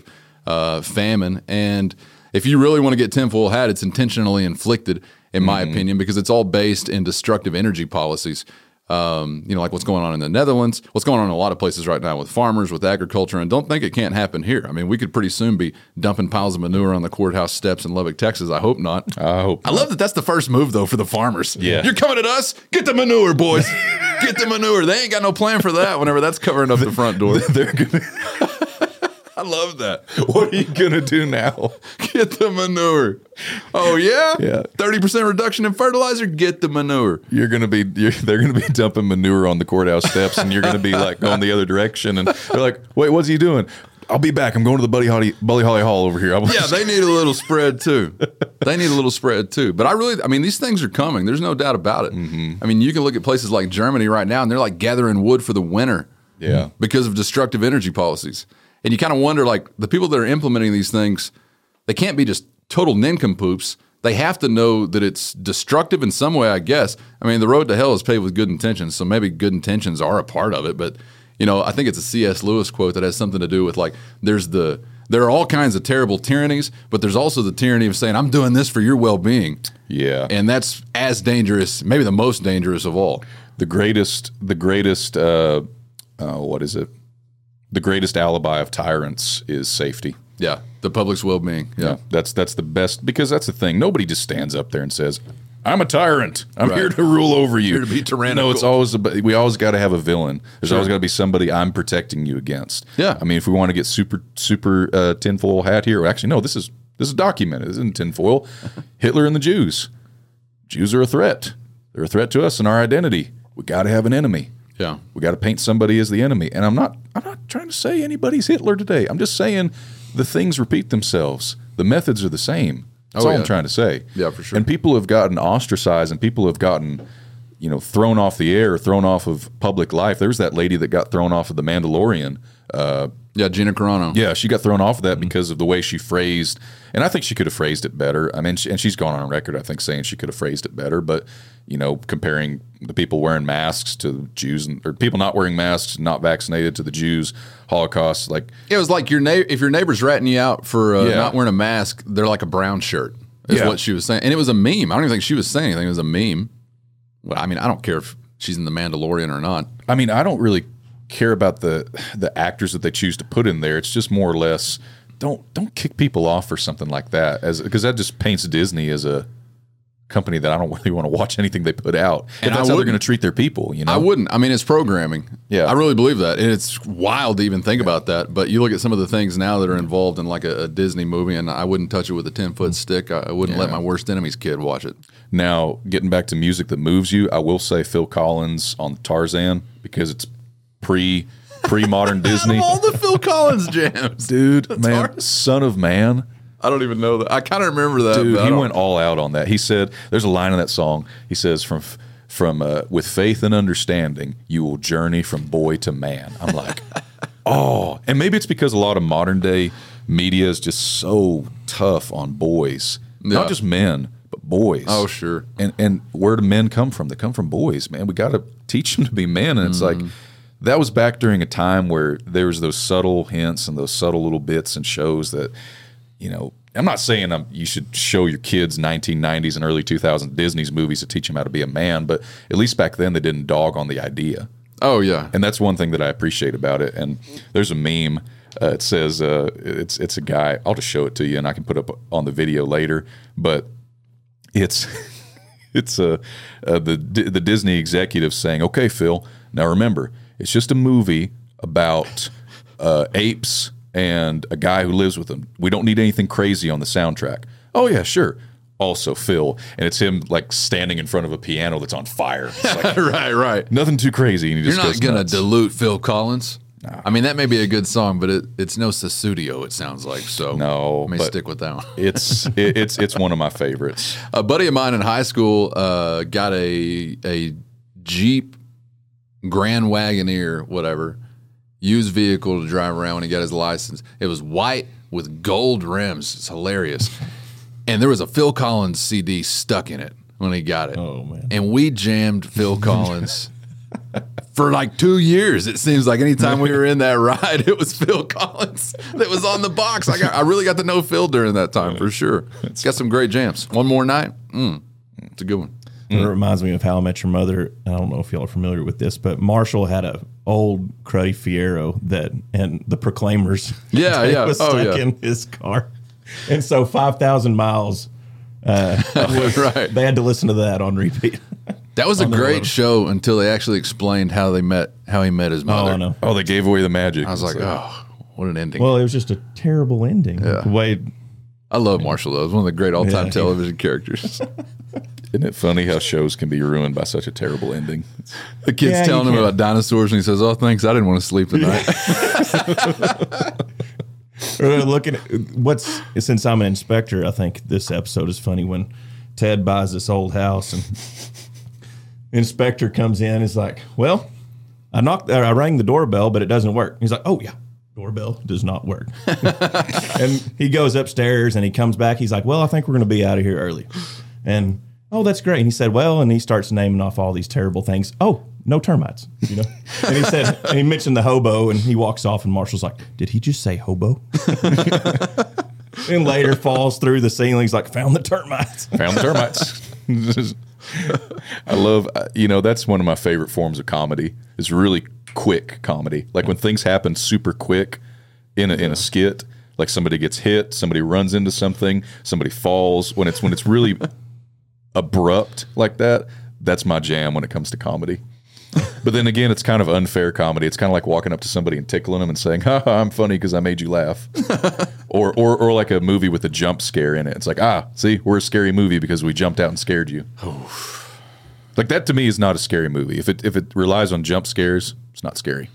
of famine. And if you really want to get tinfoil hat, it's intentionally inflicted, in my opinion, because it's all based in destructive energy policies. You know, like what's going on in the Netherlands, what's going on in a lot of places right now with farmers, with agriculture, and don't think it can't happen here. I mean, we could pretty soon be dumping piles of manure on the courthouse steps in Lubbock, Texas. I hope not. I love that that's the first move, though, for the farmers. Yeah. You're coming at us? Get the manure, boys. Get the manure. They ain't got no plan for that whenever that's covering up the front door. They're gonna I love that. What are you going to do now? Get the manure. Oh, yeah? Yeah. 30% reduction in fertilizer, get the manure. You're going to be, they're going to be dumping manure on the courthouse steps, and you're going to be like going the other direction. And they're like, wait, what's he doing? I'll be back. I'm going to the Buddy Holly Hall over here. Yeah, they need a little spread, too. But I mean, these things are coming. There's no doubt about it. Mm-hmm. I mean, you can look at places like Germany right now, and they're like gathering wood for the winter. Yeah. Because of destructive energy policies. And you kind of wonder, like, the people that are implementing these things, they can't be just total nincompoops. They have to know that it's destructive in some way, I guess. I mean, the road to hell is paved with good intentions, so maybe good intentions are a part of it. But, you know, I think it's a C.S. Lewis quote that has something to do with, like, there are all kinds of terrible tyrannies, but there's also the tyranny of saying, I'm doing this for your well-being. Yeah. And that's as dangerous, maybe the most dangerous of all. The greatest alibi of tyrants is safety. Yeah, the public's well-being. Yeah, that's the best, because that's the thing. Nobody just stands up there and says, "I'm a tyrant. I'm here to rule over you." Here to be tyrannical. No, it's always we always got to have a villain. There's always got to be somebody I'm protecting you against. Yeah, I mean, if we want to get super tinfoil hat here, actually, no, this is documented. This isn't tinfoil. Hitler and the Jews. Jews are a threat. They're a threat to us and our identity. We got to have an enemy. Yeah, we got to paint somebody as the enemy, and I'm not trying to say anybody's Hitler today. I'm just saying the things repeat themselves. The methods are the same. That's all I'm trying to say. Yeah, for sure. And people have gotten ostracized, and people have gotten, you know, thrown off the air, thrown off of public life. There was that lady that got thrown off of The Mandalorian. Gina Carano. Yeah, she got thrown off of that because of the way she phrased, and I think she could have phrased it better. I mean, she's gone on record, I think, saying she could have phrased it better, but, you know, comparing the people wearing masks to Jews, or people not wearing masks, not vaccinated, to the Jews, Holocaust, like... It was like if your neighbor's ratting you out for not wearing a mask, they're like a brown shirt, is what she was saying. And it was a meme. I don't even think she was saying anything. It was a meme. Well, I mean, I don't care if she's in The Mandalorian or not. I mean, I don't really care about the actors that they choose to put in there. It's just more or less don't kick people off for something like that, as because that just paints Disney as a company that I don't really want to watch anything they put out. And that's how they're going to treat their people, you know? I wouldn't. I mean, it's programming. Yeah. I really believe that. And it's wild to even think about that. But you look at some of the things now that are involved in like a Disney movie, and I wouldn't touch it with a 10-foot stick. I wouldn't let my worst enemy's kid watch it. Now, getting back to music that moves you, I will say Phil Collins on Tarzan, because it's pre-modern Disney. Out of all the Phil Collins jams. Dude, that's man, hard. Son of Man. I don't even know that. I kind of remember that. Dude, he went all out on that. He said, there's a line in that song. He says, from with faith and understanding, you will journey from boy to man. I'm like, oh. And maybe it's because a lot of modern day media is just so tough on boys. Yeah. Not just men, but boys. Oh, sure. And where do men come from? They come from boys, man. We got to teach them to be men. And it's like, that was back during a time where there was those subtle hints and those subtle little bits and shows that, you know, I'm not saying you should show your kids 1990s and early 2000s Disney's movies to teach them how to be a man, but at least back then they didn't dog on the idea. Oh, yeah. And that's one thing that I appreciate about it. And there's a meme. It says it's a guy. I'll just show it to you, and I can put up on the video later. But it's the Disney executive saying, okay, Phil, now remember, it's just a movie about apes and a guy who lives with them. We don't need anything crazy on the soundtrack. Oh, yeah, sure. Also, Phil. And it's him, like, standing in front of a piano that's on fire. It's like, right. Nothing too crazy. And you're not going to dilute Phil Collins. Nah. I mean, that may be a good song, but it's no Susudio, it sounds like. So no, I may stick with that one. it's one of my favorites. A buddy of mine in high school got a Jeep Grand Wagoneer, whatever, used vehicle to drive around when he got his license. It was white with gold rims. It's hilarious. And there was a Phil Collins CD stuck in it when he got it. Oh, man. And we jammed Phil Collins for like 2 years. It seems like anytime we were in that ride, it was Phil Collins that was on the box. I really got to know Phil during that time, for sure. It's got some great jams. One More Night. It's a good one. It reminds me of How I Met Your Mother. I don't know if y'all are familiar with this, but Marshall had a old Cray Fiero that and the Proclaimers was stuck in his car. And so 5,000 miles, they had to listen to that on repeat. That was a great show until they actually explained how they met, how he met his mother. Oh, no. Oh, they gave away the magic. I was like, what an ending. Well, it was just a terrible ending. Yeah. The way I love Marshall, though. It was one of the great all-time television characters. Isn't it funny how shows can be ruined by such a terrible ending? The kid's telling him about dinosaurs, and he says, oh, thanks, I didn't want to sleep tonight. Looking at what's, since I'm an inspector, I think this episode is funny when Ted buys this old house, and the inspector comes in and is like, well, I rang the doorbell, but it doesn't work. He's like, oh, yeah. Doorbell does not work. And he goes upstairs and he comes back. He's like, well, I think we're going to be out of here early. And, oh, that's great. And he said, well, and he starts naming off all these terrible things. Oh, no termites, you know? And he said, and he mentioned the hobo and he walks off and Marshall's like, did he just say hobo? And later falls through the ceiling. He's like, found the termites. Found the termites. I love, that's one of my favorite forms of comedy. It's really quick comedy, like when things happen super quick in a skit, like somebody gets hit, somebody runs into something, somebody falls. When it's really abrupt like that, that's my jam when it comes to comedy. But then again, it's kind of unfair comedy. It's kind of like walking up to somebody and tickling them and saying, ha, ha, I'm funny because I made you laugh. or like a movie with a jump scare in it. It's like, see, we're a scary movie because we jumped out and scared you. Like that to me is not a scary movie. If it relies on jump scares, it's not scary.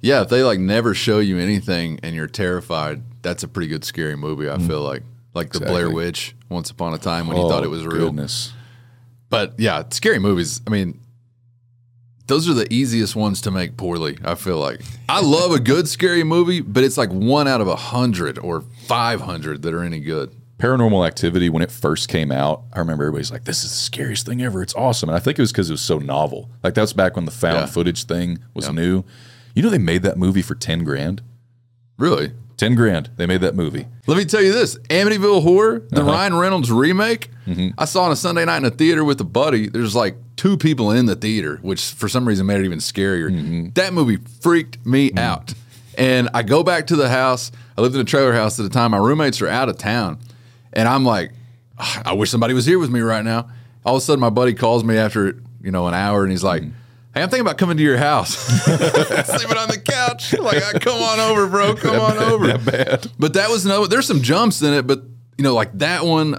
Yeah, if they like never show you anything and you're terrified, that's a pretty good scary movie, I feel like. Like the Blair Witch, Once Upon a Time, when he thought it was real. Goodness. But yeah, scary movies, I mean, those are the easiest ones to make poorly, I feel like. I love a good scary movie, but it's like 1 out of 100 or 500 that are any good. Paranormal Activity, when it first came out, I remember everybody's like, this is the scariest thing ever. It's awesome. And I think it was because it was so novel. Like, that's back when the found footage thing was new. You know, they made that movie for $10,000. Really? $10,000. They made that movie. Let me tell you this. Amityville Horror, the Ryan Reynolds remake, I saw on a Sunday night in a theater with a buddy. There's like 2 people in the theater, which for some reason made it even scarier. Mm-hmm. That movie freaked me out. And I go back to the house. I lived in a trailer house at the time. My roommates are out of town. And I'm like, I wish somebody was here with me right now. All of a sudden, my buddy calls me after, an hour, and he's like, hey, I'm thinking about coming to your house. Sleeping on the couch. Like, come on over, bro. That bad. But that was there's some jumps in it, but, like that one,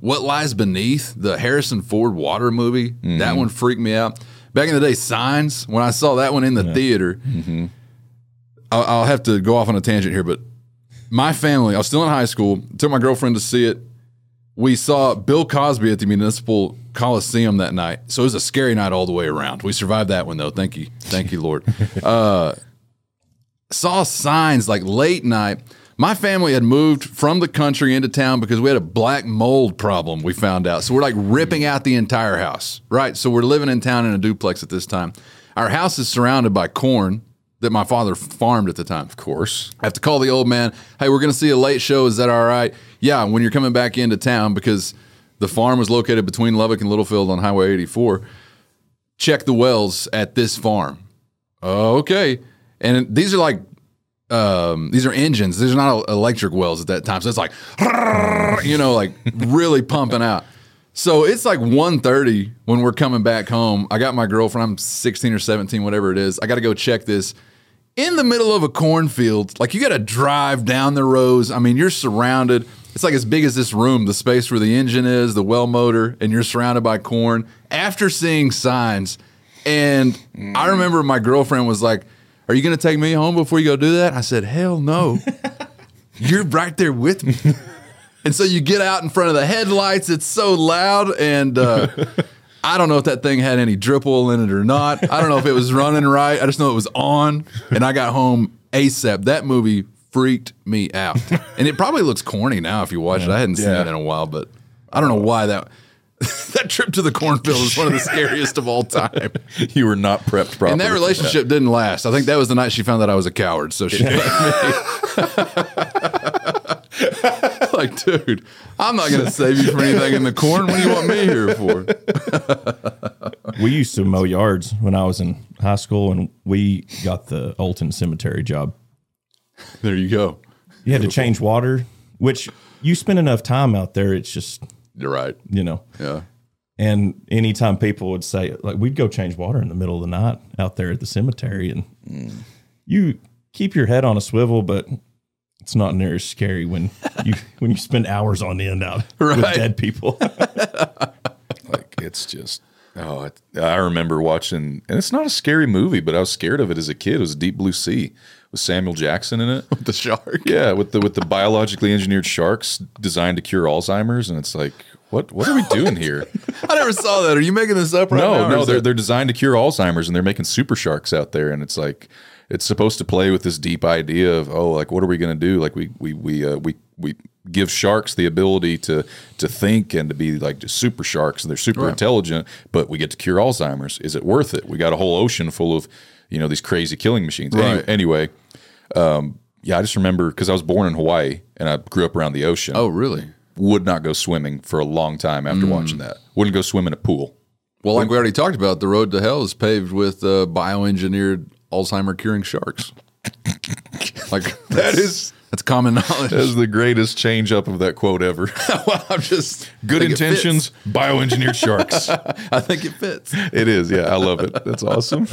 What Lies Beneath, the Harrison Ford water movie, that one freaked me out. Back in the day, Signs, when I saw that one in the theater, I'll have to go off on a tangent here, but my family, I was still in high school, took my girlfriend to see it. We saw Bill Cosby at the Municipal Coliseum that night. So it was a scary night all the way around. We survived that one, though. Thank you. Thank you, Lord. Saw Signs like late night. My family had moved from the country into town because we had a black mold problem, we found out. So we're like ripping out the entire house, right? So we're living in town in a duplex at this time. Our house is surrounded by corn that my father farmed at the time. Of course. I have to call the old man. Hey, we're going to see a late show. Is that all right? Yeah, when you're coming back into town, because the farm was located between Lubbock and Littlefield on Highway 84. Check the wells at this farm. Okay. And these are like, these are engines. There's not electric wells at that time. So it's like, like really pumping out. So it's like 1:30 when we're coming back home. I got my girlfriend. I'm 16 or 17, whatever it is. I got to go check this. In the middle of a cornfield, like you got to drive down the rows. I mean, you're surrounded. It's like as big as this room, the space where the engine is, the well motor, and you're surrounded by corn. After seeing Signs, and I remember my girlfriend was like, are you going to take me home before you go do that? I said, hell no. You're right there with me. And so you get out in front of the headlights. It's so loud, and I don't know if that thing had any drip oil in it or not. I don't know if it was running right. I just know it was on, and I got home ASAP. That movie freaked me out. And it probably looks corny now if you watch it. I hadn't seen it in a while, but I don't know why that that trip to the cornfield was one of the scariest of all time. You were not prepped properly. And that relationship didn't last. I think that was the night she found out I was a coward, so she left me. Like, dude, I'm not going to save you for anything in the corn. What do you want me here for? We used to mow yards when I was in high school, and we got the Olton Cemetery job. There you go. You had to change water, which you spend enough time out there, it's just... You're right. You know? Yeah. And anytime people would say, like, we'd go change water in the middle of the night out there at the cemetery, and you keep your head on a swivel, but... It's not near as scary when you spend hours on end out with dead people. Like, it's just, I remember watching, and it's not a scary movie, but I was scared of it as a kid. It was Deep Blue Sea with Samuel Jackson in it. With the shark. Yeah, with the biologically engineered sharks designed to cure Alzheimer's. And it's like, what are we doing here? I never saw that. Are you making this up right now? No, they're designed to cure Alzheimer's, and they're making super sharks out there. And it's like... It's supposed to play with this deep idea of, what are we going to do? Like, we give sharks the ability to think and to be like just super sharks, and they're super intelligent, but we get to cure Alzheimer's. Is it worth it? We got a whole ocean full of, these crazy killing machines. Right. Anyway, I just remember because I was born in Hawaii and I grew up around the ocean. Oh, really? Would not go swimming for a long time after watching that. Wouldn't go swim in a pool. Well, like we already talked about, the road to hell is paved with bioengineered Alzheimer curing sharks. Like that's common knowledge. That is the greatest change up of that quote ever. Well, I'm just good intentions, bioengineered sharks. I think it fits. It is, yeah. I love it. That's awesome.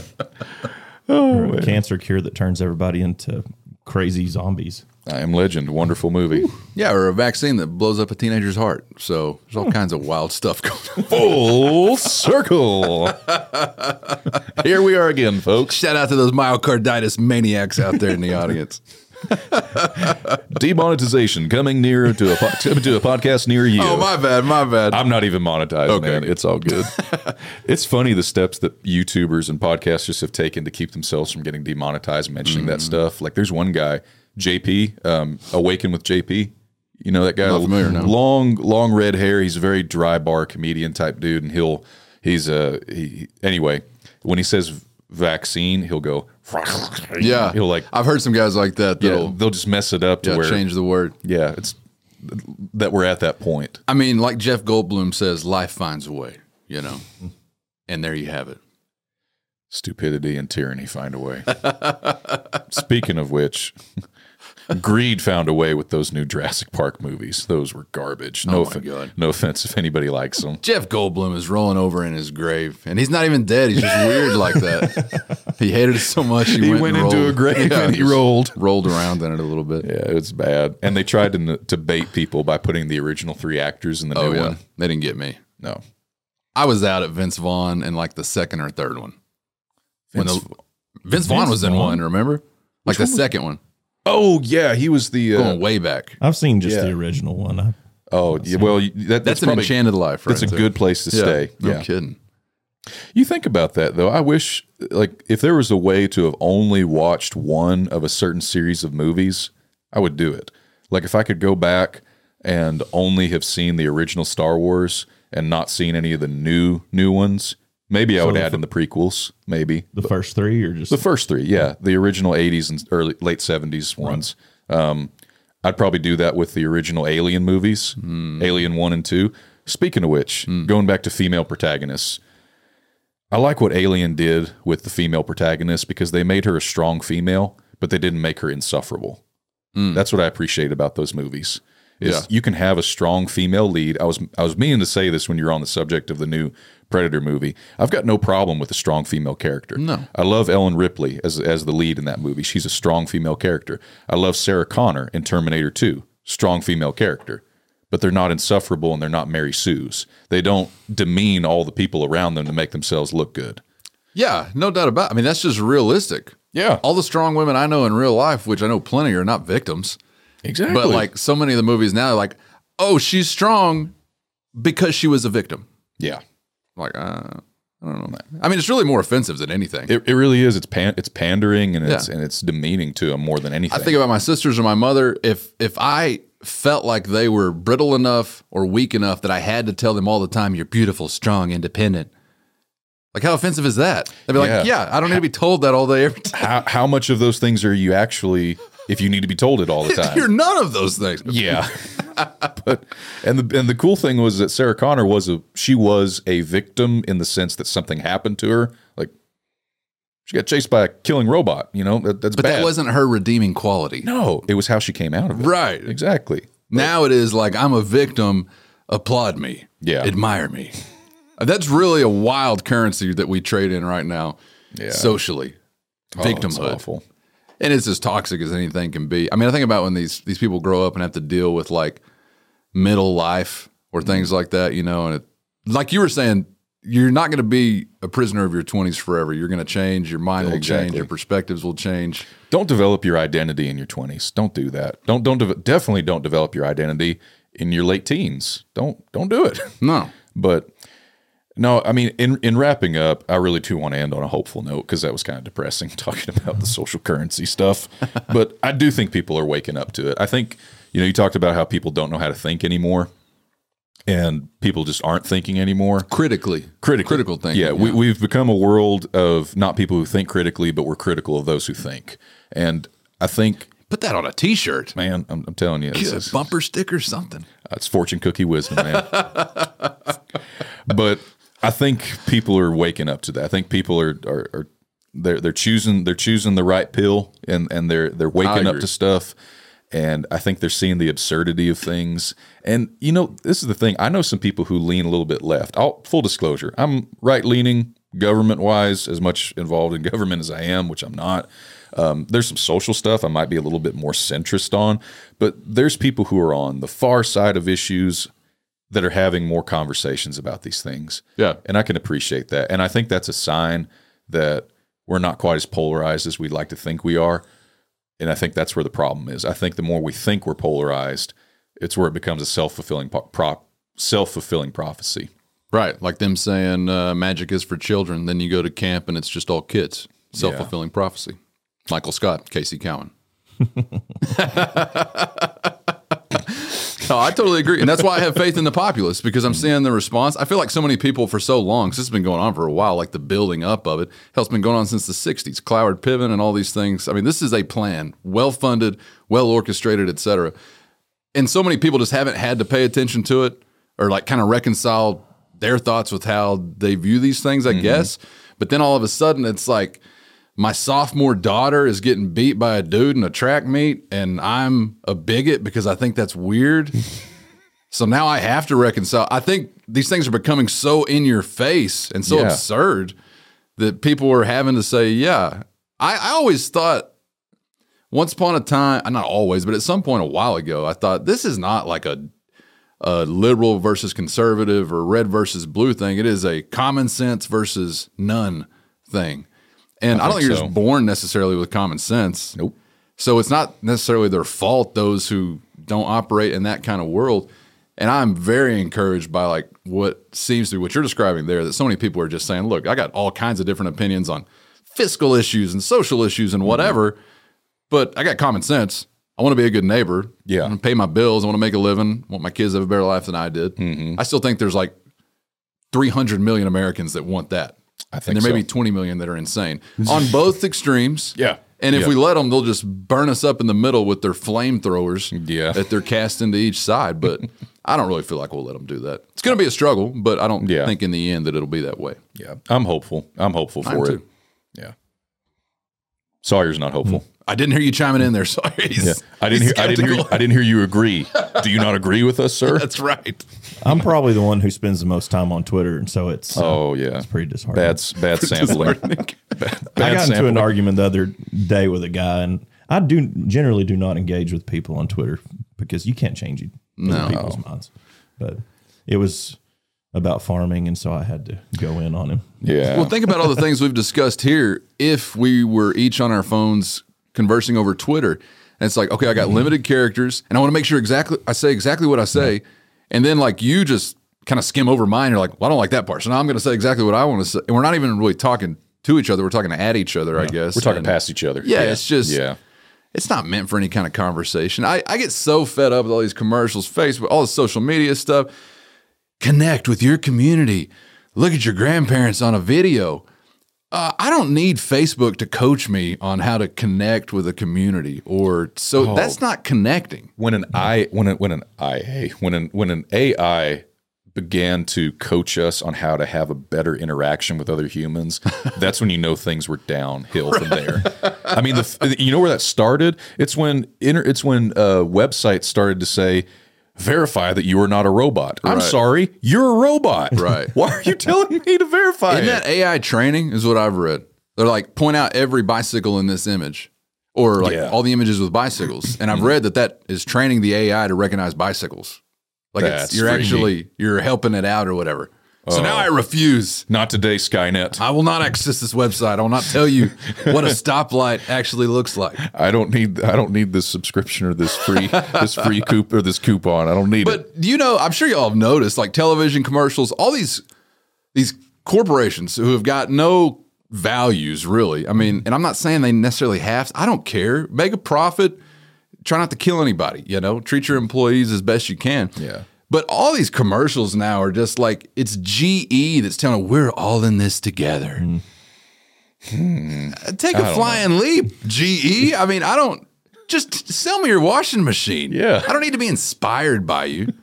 Oh, a cancer cure that turns everybody into crazy zombies. I Am Legend, wonderful movie. Yeah, or a vaccine that blows up a teenager's heart. So there's all kinds of wild stuff going on. Full circle. Here we are again, folks. Shout out to those myocarditis maniacs out there in the audience. Demonetization coming near to a podcast near you. Oh, my bad. I'm not even monetized, okay, man. It's all good. It's funny the steps that YouTubers and podcasters have taken to keep themselves from getting demonetized, mentioning that stuff. Like, there's one guy... JP, Awaken with JP. You know that guy, long red hair. He's a very dry bar comedian type dude, and anyway, when he says vaccine, he'll go. Yeah, he'll like. I've heard some guys like that. Yeah, they'll just mess it up to where change the word. Yeah, it's that we're at that point. I mean, like Jeff Goldblum says, life finds a way. And there you have it. Stupidity and tyranny find a way. Speaking of which, greed found a way with those new Jurassic Park movies. Those were garbage. No offense if anybody likes them. Jeff Goldblum is rolling over in his grave, and he's not even dead. He's just weird like that. He hated it so much he went into a grave and he rolled around in it a little bit. Yeah, it's bad. And they tried to bait people by putting the original three actors in the new one. They didn't get me. No, I was out at Vince Vaughn in like the second or third one. Vince Vaughn was in one, remember? Like the second one. Oh, yeah. He was the... going way back. I've seen just the original one. That's an enchanted life, right? That's a good place to stay. No kidding. You think about that, though. I wish, like, if there was a way to have only watched one of a certain series of movies, I would do it. Like, if I could go back and only have seen the original Star Wars and not seen any of the new ones... Maybe I would add in the prequels, maybe. The first three or just? The first three, yeah. The original 80s and late 70s ones. Right. I'd probably do that with the original Alien movies, Alien 1 and 2. Speaking of which, going back to female protagonists, I like what Alien did with the female protagonist because they made her a strong female, but they didn't make her insufferable. That's what I appreciate about those movies. You can have a strong female lead. I was meaning to say this when you're on the subject of the new Predator movie. I've got no problem with a strong female character. No, I love Ellen Ripley as the lead in that movie. She's a strong female character. I love Sarah Connor in Terminator 2, strong female character. But they're not insufferable and they're not Mary Sues. They don't demean all the people around them to make themselves look good. Yeah, no doubt about it. I mean, that's just realistic. Yeah. All the strong women I know in real life, which I know plenty, are not victims. Exactly. But like so many of the movies now, are like, oh, she's strong because she was a victim. Yeah. Like, I don't know. I mean, it's really more offensive than anything. It really is. It's pandering and it's demeaning to them more than anything. I think about my sisters or my mother. If I felt like they were brittle enough or weak enough that I had to tell them all the time, you're beautiful, strong, independent. Like, how offensive is that? They'd be like, I don't need to be told that all day, every day. How much of those things are you actually if you need to be told it all the time. You're none of those things. Yeah. And the cool thing was that Sarah Connor was a victim in the sense that something happened to her. Like, she got chased by a killing robot, you know, that's bad. That wasn't her redeeming quality. No, it was how she came out of it. Right. Exactly. Now it is like, I'm a victim, applaud me. Yeah. Admire me. That's really a wild currency that we trade in right now. Yeah. Socially. Victimhood. Oh, it's awful. And it's as toxic as anything can be. I mean, I think about when these people grow up and have to deal with like middle life or things like that, you know, and it, like you were saying, you're not going to be a prisoner of your 20s forever. You're going to change. Your mind will change. Your perspectives will change. Don't develop your identity in your 20s. Don't do that. Definitely don't develop your identity in your late teens. Don't do it. No. But no, I mean, in wrapping up, I really too want to end on a hopeful note, because that was kind of depressing talking about the social currency stuff. But I do think people are waking up to it. I think, you know, you talked about how people don't know how to think anymore, and people just aren't thinking anymore. Critical thinking. Yeah, yeah. We've become a world of not people who think critically, but we're critical of those who think. And I think... Put that on a T-shirt. Man, I'm telling you. It's a bumper sticker or something. It's fortune cookie wisdom, man. But... I think people are waking up to that. I think people are they're choosing the right pill, and they're waking up to stuff, and I think they're seeing the absurdity of things. And you know, this is the thing. I know some people who lean a little bit left. Full disclosure, I'm right leaning government wise, as much involved in government as I am, which I'm not. There's some social stuff I might be a little bit more centrist on, but there's people who are on the far side of issues that are having more conversations about these things. Yeah. And I can appreciate that. And I think that's a sign that we're not quite as polarized as we'd like to think we are. And I think that's where the problem is. I think the more we think we're polarized, it's where it becomes a self-fulfilling prophecy. Right. Like them saying magic is for children. Then you go to camp and it's just all kids. Self-fulfilling prophecy. Michael Scott, Casey Cowan. No, I totally agree. And that's why I have faith in the populace, because I'm seeing the response. I feel like so many people for so long, because this has been going on for a while, like the building up of it. Hell, it's been going on since the 60s, Cloward Piven and all these things. I mean, this is a plan, well-funded, well-orchestrated, et cetera. And so many people just haven't had to pay attention to it, or like kind of reconcile their thoughts with how they view these things, I guess. But then all of a sudden it's like, my sophomore daughter is getting beat by a dude in a track meet, and I'm a bigot because I think that's weird. So now I have to reconcile. I think these things are becoming so in your face and so absurd that people are having to say, yeah. I always thought once upon a time, not always, but at some point a while ago, I thought this is not like a liberal versus conservative or red versus blue thing. It is a common sense versus none thing. And I don't think you're just born necessarily with common sense. Nope. So it's not necessarily their fault, those who don't operate in that kind of world. And I'm very encouraged by like what seems to be what you're describing there, that so many people are just saying, look, I got all kinds of different opinions on fiscal issues and social issues and whatever, but I got common sense. I want to be a good neighbor. Yeah. I want to pay my bills. I want to make a living. I want my kids to have a better life than I did. I still think there's like 300 million Americans that want that. I think, and there may be 20 million that are insane on both extremes. Yeah. And if we let them, they'll just burn us up in the middle with their flamethrowers that they're casting to each side. But I don't really feel like we'll let them do that. It's going to be a struggle, but I don't think in the end that it'll be that way. Yeah. I'm hopeful. I'm hopeful for it. Yeah. Sawyer's not hopeful. I didn't hear you chiming in there, Sawyer. I didn't hear you agree. Do you not agree with us, sir? That's right. I'm probably the one who spends the most time on Twitter, and so it's it's pretty disheartening. Bad sampling. I got into an argument the other day with a guy, and I do not engage with people on Twitter because you can't change people's minds. But it was about farming, and so I had to go in on him. Yeah. Well, think about all the things we've discussed here. If we were each on our phones conversing over Twitter, and it's like, okay, I got limited characters, and I want to make sure I say exactly what I say, and then like you just kind of skim over mine. You're like, well, I don't like that part, so now I'm going to say exactly what I want to say. And we're not even really talking to each other; we're talking at each other, I guess. We're talking past each other. Yeah, it's just, it's not meant for any kind of conversation. I get so fed up with all these commercials, Facebook, all the social media stuff. Connect with your community. Look at your grandparents on a video. I don't need Facebook to coach me on how to connect with a community, or so that's not connecting. When an AI began to coach us on how to have a better interaction with other humans, that's when you know things were downhill from there. I mean, you know where that started? It's when websites started to say, verify that you are not a robot. Right. I'm sorry, you're a robot. Right. Why are you telling me to verify it? Isn't that AI training is what I've read? They're like, point out every bicycle in this image, or like all the images with bicycles. And I've read that is training the AI to recognize bicycles. Like you're helping it out or whatever. So now I refuse. Not today, Skynet. I will not access this website. I will not tell you what a stoplight actually looks like. I don't need this subscription or this free coupon. I don't need it. But I'm sure y'all have noticed, like, television commercials, all these corporations who have got no values really. I mean, and I'm not saying they necessarily have. I don't care. Make a profit. Try not to kill anybody. Treat your employees as best you can. Yeah. But all these commercials now are just like, it's GE that's telling, we're all in this together. Take a flying leap, GE. I mean, just sell me your washing machine. Yeah. I don't need to be inspired by you.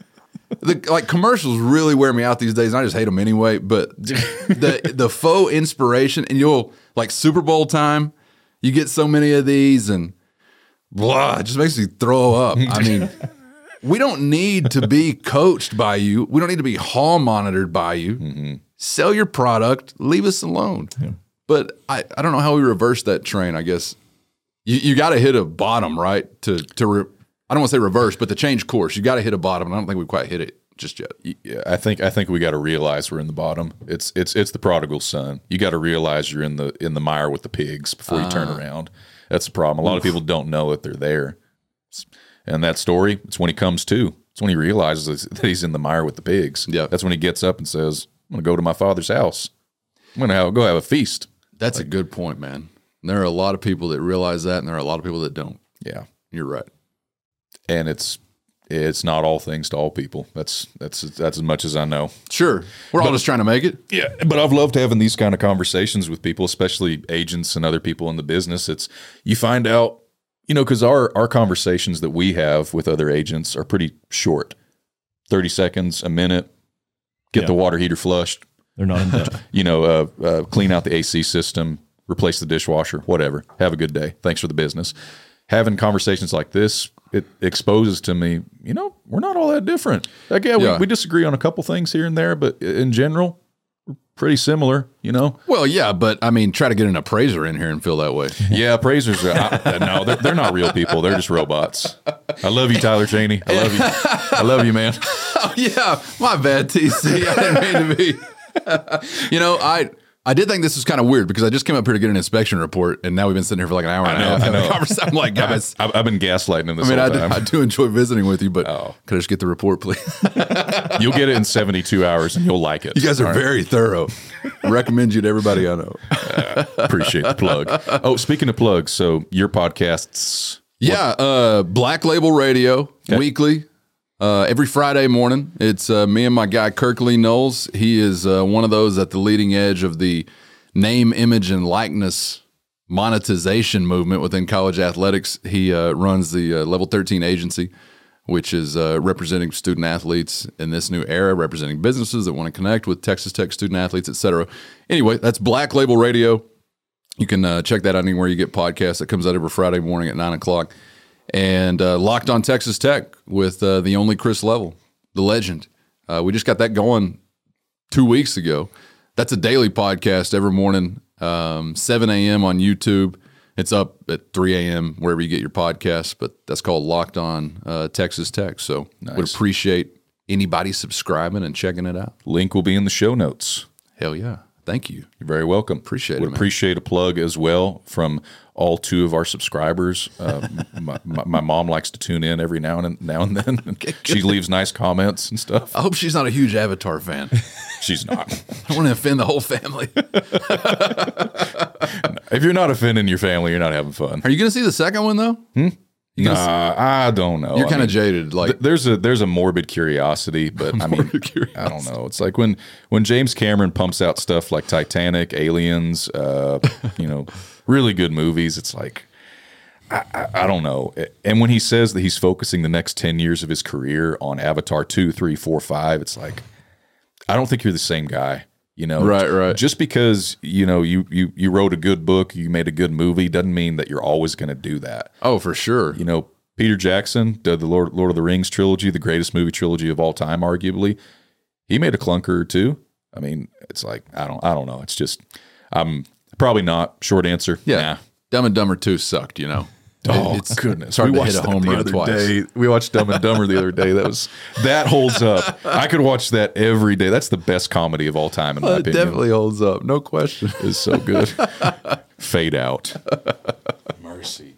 Commercials really wear me out these days, and I just hate them anyway. But the faux inspiration, and Super Bowl time, you get so many of these, and blah, it just makes me throw up. I mean... We don't need to be coached by you. We don't need to be hall monitored by you. Mm-mm. Sell your product. Leave us alone. Yeah. But I don't know how we reverse that train, I guess. You got to hit a bottom, right? I don't want to say reverse, but to change course. You got to hit a bottom, and I don't think we've quite hit it just yet. Yeah, I think we got to realize we're in the bottom. It's the prodigal son. You got to realize you're in the mire with the pigs before you turn around. That's the problem. A lot of people don't know that they're there. And that story, it's when he comes to. It's when he realizes that he's in the mire with the pigs. Yeah. That's when he gets up and says, I'm going to go to my father's house. I'm going to go have a feast. That's a good point, man. And there are a lot of people that realize that, and there are a lot of people that don't. Yeah. You're right. And it's not all things to all people. That's as much as I know. Sure. We're all just trying to make it. Yeah. But I've loved having these kind of conversations with people, especially agents and other people in the business. You find out, because our conversations that we have with other agents are pretty short. 30 seconds, a minute, get the water heater flushed. They're not in depth. Clean out the AC system, replace the dishwasher, whatever. Have a good day. Thanks for the business. Having conversations like this, it exposes to me, we're not all that different. Like, we disagree on a couple things here and there, but in general, pretty similar, Well, yeah, but I mean, try to get an appraiser in here and feel that way. Yeah, appraisers they're not real people. They're just robots. I love you, Tyler Cheney. I love you. I love you, man. Oh, yeah, my bad, TC. I didn't mean to be. I did think this was kind of weird because I just came up here to get an inspection report, and now we've been sitting here for like an hour and a half. I'm like, guys, I've been gaslighting him this whole time. I do enjoy visiting with you, but could I just get the report, please? You'll get it in 72 hours, and you'll like it. You guys are very thorough. Recommend you to everybody I know. Appreciate the plug. Oh, speaking of plugs, so your podcasts. Yeah, Black Label Radio, weekly. Every Friday morning, it's me and my guy, Kirk Lee Knowles. He is one of those at the leading edge of the name, image, and likeness monetization movement within college athletics. He runs the Level 13 agency, which is representing student athletes in this new era, representing businesses that want to connect with Texas Tech student athletes, et cetera. Anyway, that's Black Label Radio. You can check that out anywhere you get podcasts. It comes out every Friday morning at 9 o'clock. And Locked on Texas Tech with the only Chris Level, the legend. We just got that going 2 weeks ago. That's a daily podcast every morning, 7 a.m. on YouTube. It's up at 3 a.m. wherever you get your podcasts, but that's called Locked on Texas Tech. So would appreciate anybody subscribing and checking it out. Link will be in the show notes. Hell yeah. Thank you. You're very welcome. Appreciate it. Appreciate a plug as well from all two of our subscribers. My mom likes to tune in every now and then. She leaves nice comments and stuff. I hope she's not a huge Avatar fan. She's not. I don't want to offend the whole family. If you're not offending your family, you're not having fun. Are you going to see the second one, though? I don't know. You're kind of jaded. Like there's a morbid curiosity, but curiosity. I don't know. It's like when James Cameron pumps out stuff like Titanic, Aliens, really good movies. It's like I don't know. And when he says that he's focusing the next 10 years of his career on Avatar 2, 3, 4, 5, it's like I don't think you're the same guy. Right. Just because you wrote a good book, you made a good movie, doesn't mean that you're always going to do that. Oh, for sure. Peter Jackson did the Lord of the Rings trilogy, the greatest movie trilogy of all time, arguably. He made a clunker or two. It's like I don't know. It's just I'm probably not. Short answer. Yeah, nah. Dumb and Dumber 2 sucked. Oh, it's goodness. We watched a home run twice. We watched Dumb and Dumber the other day. That holds up. I could watch that every day. That's the best comedy of all time, in my opinion. It definitely holds up. No question. It's so good. Fade out. Mercy.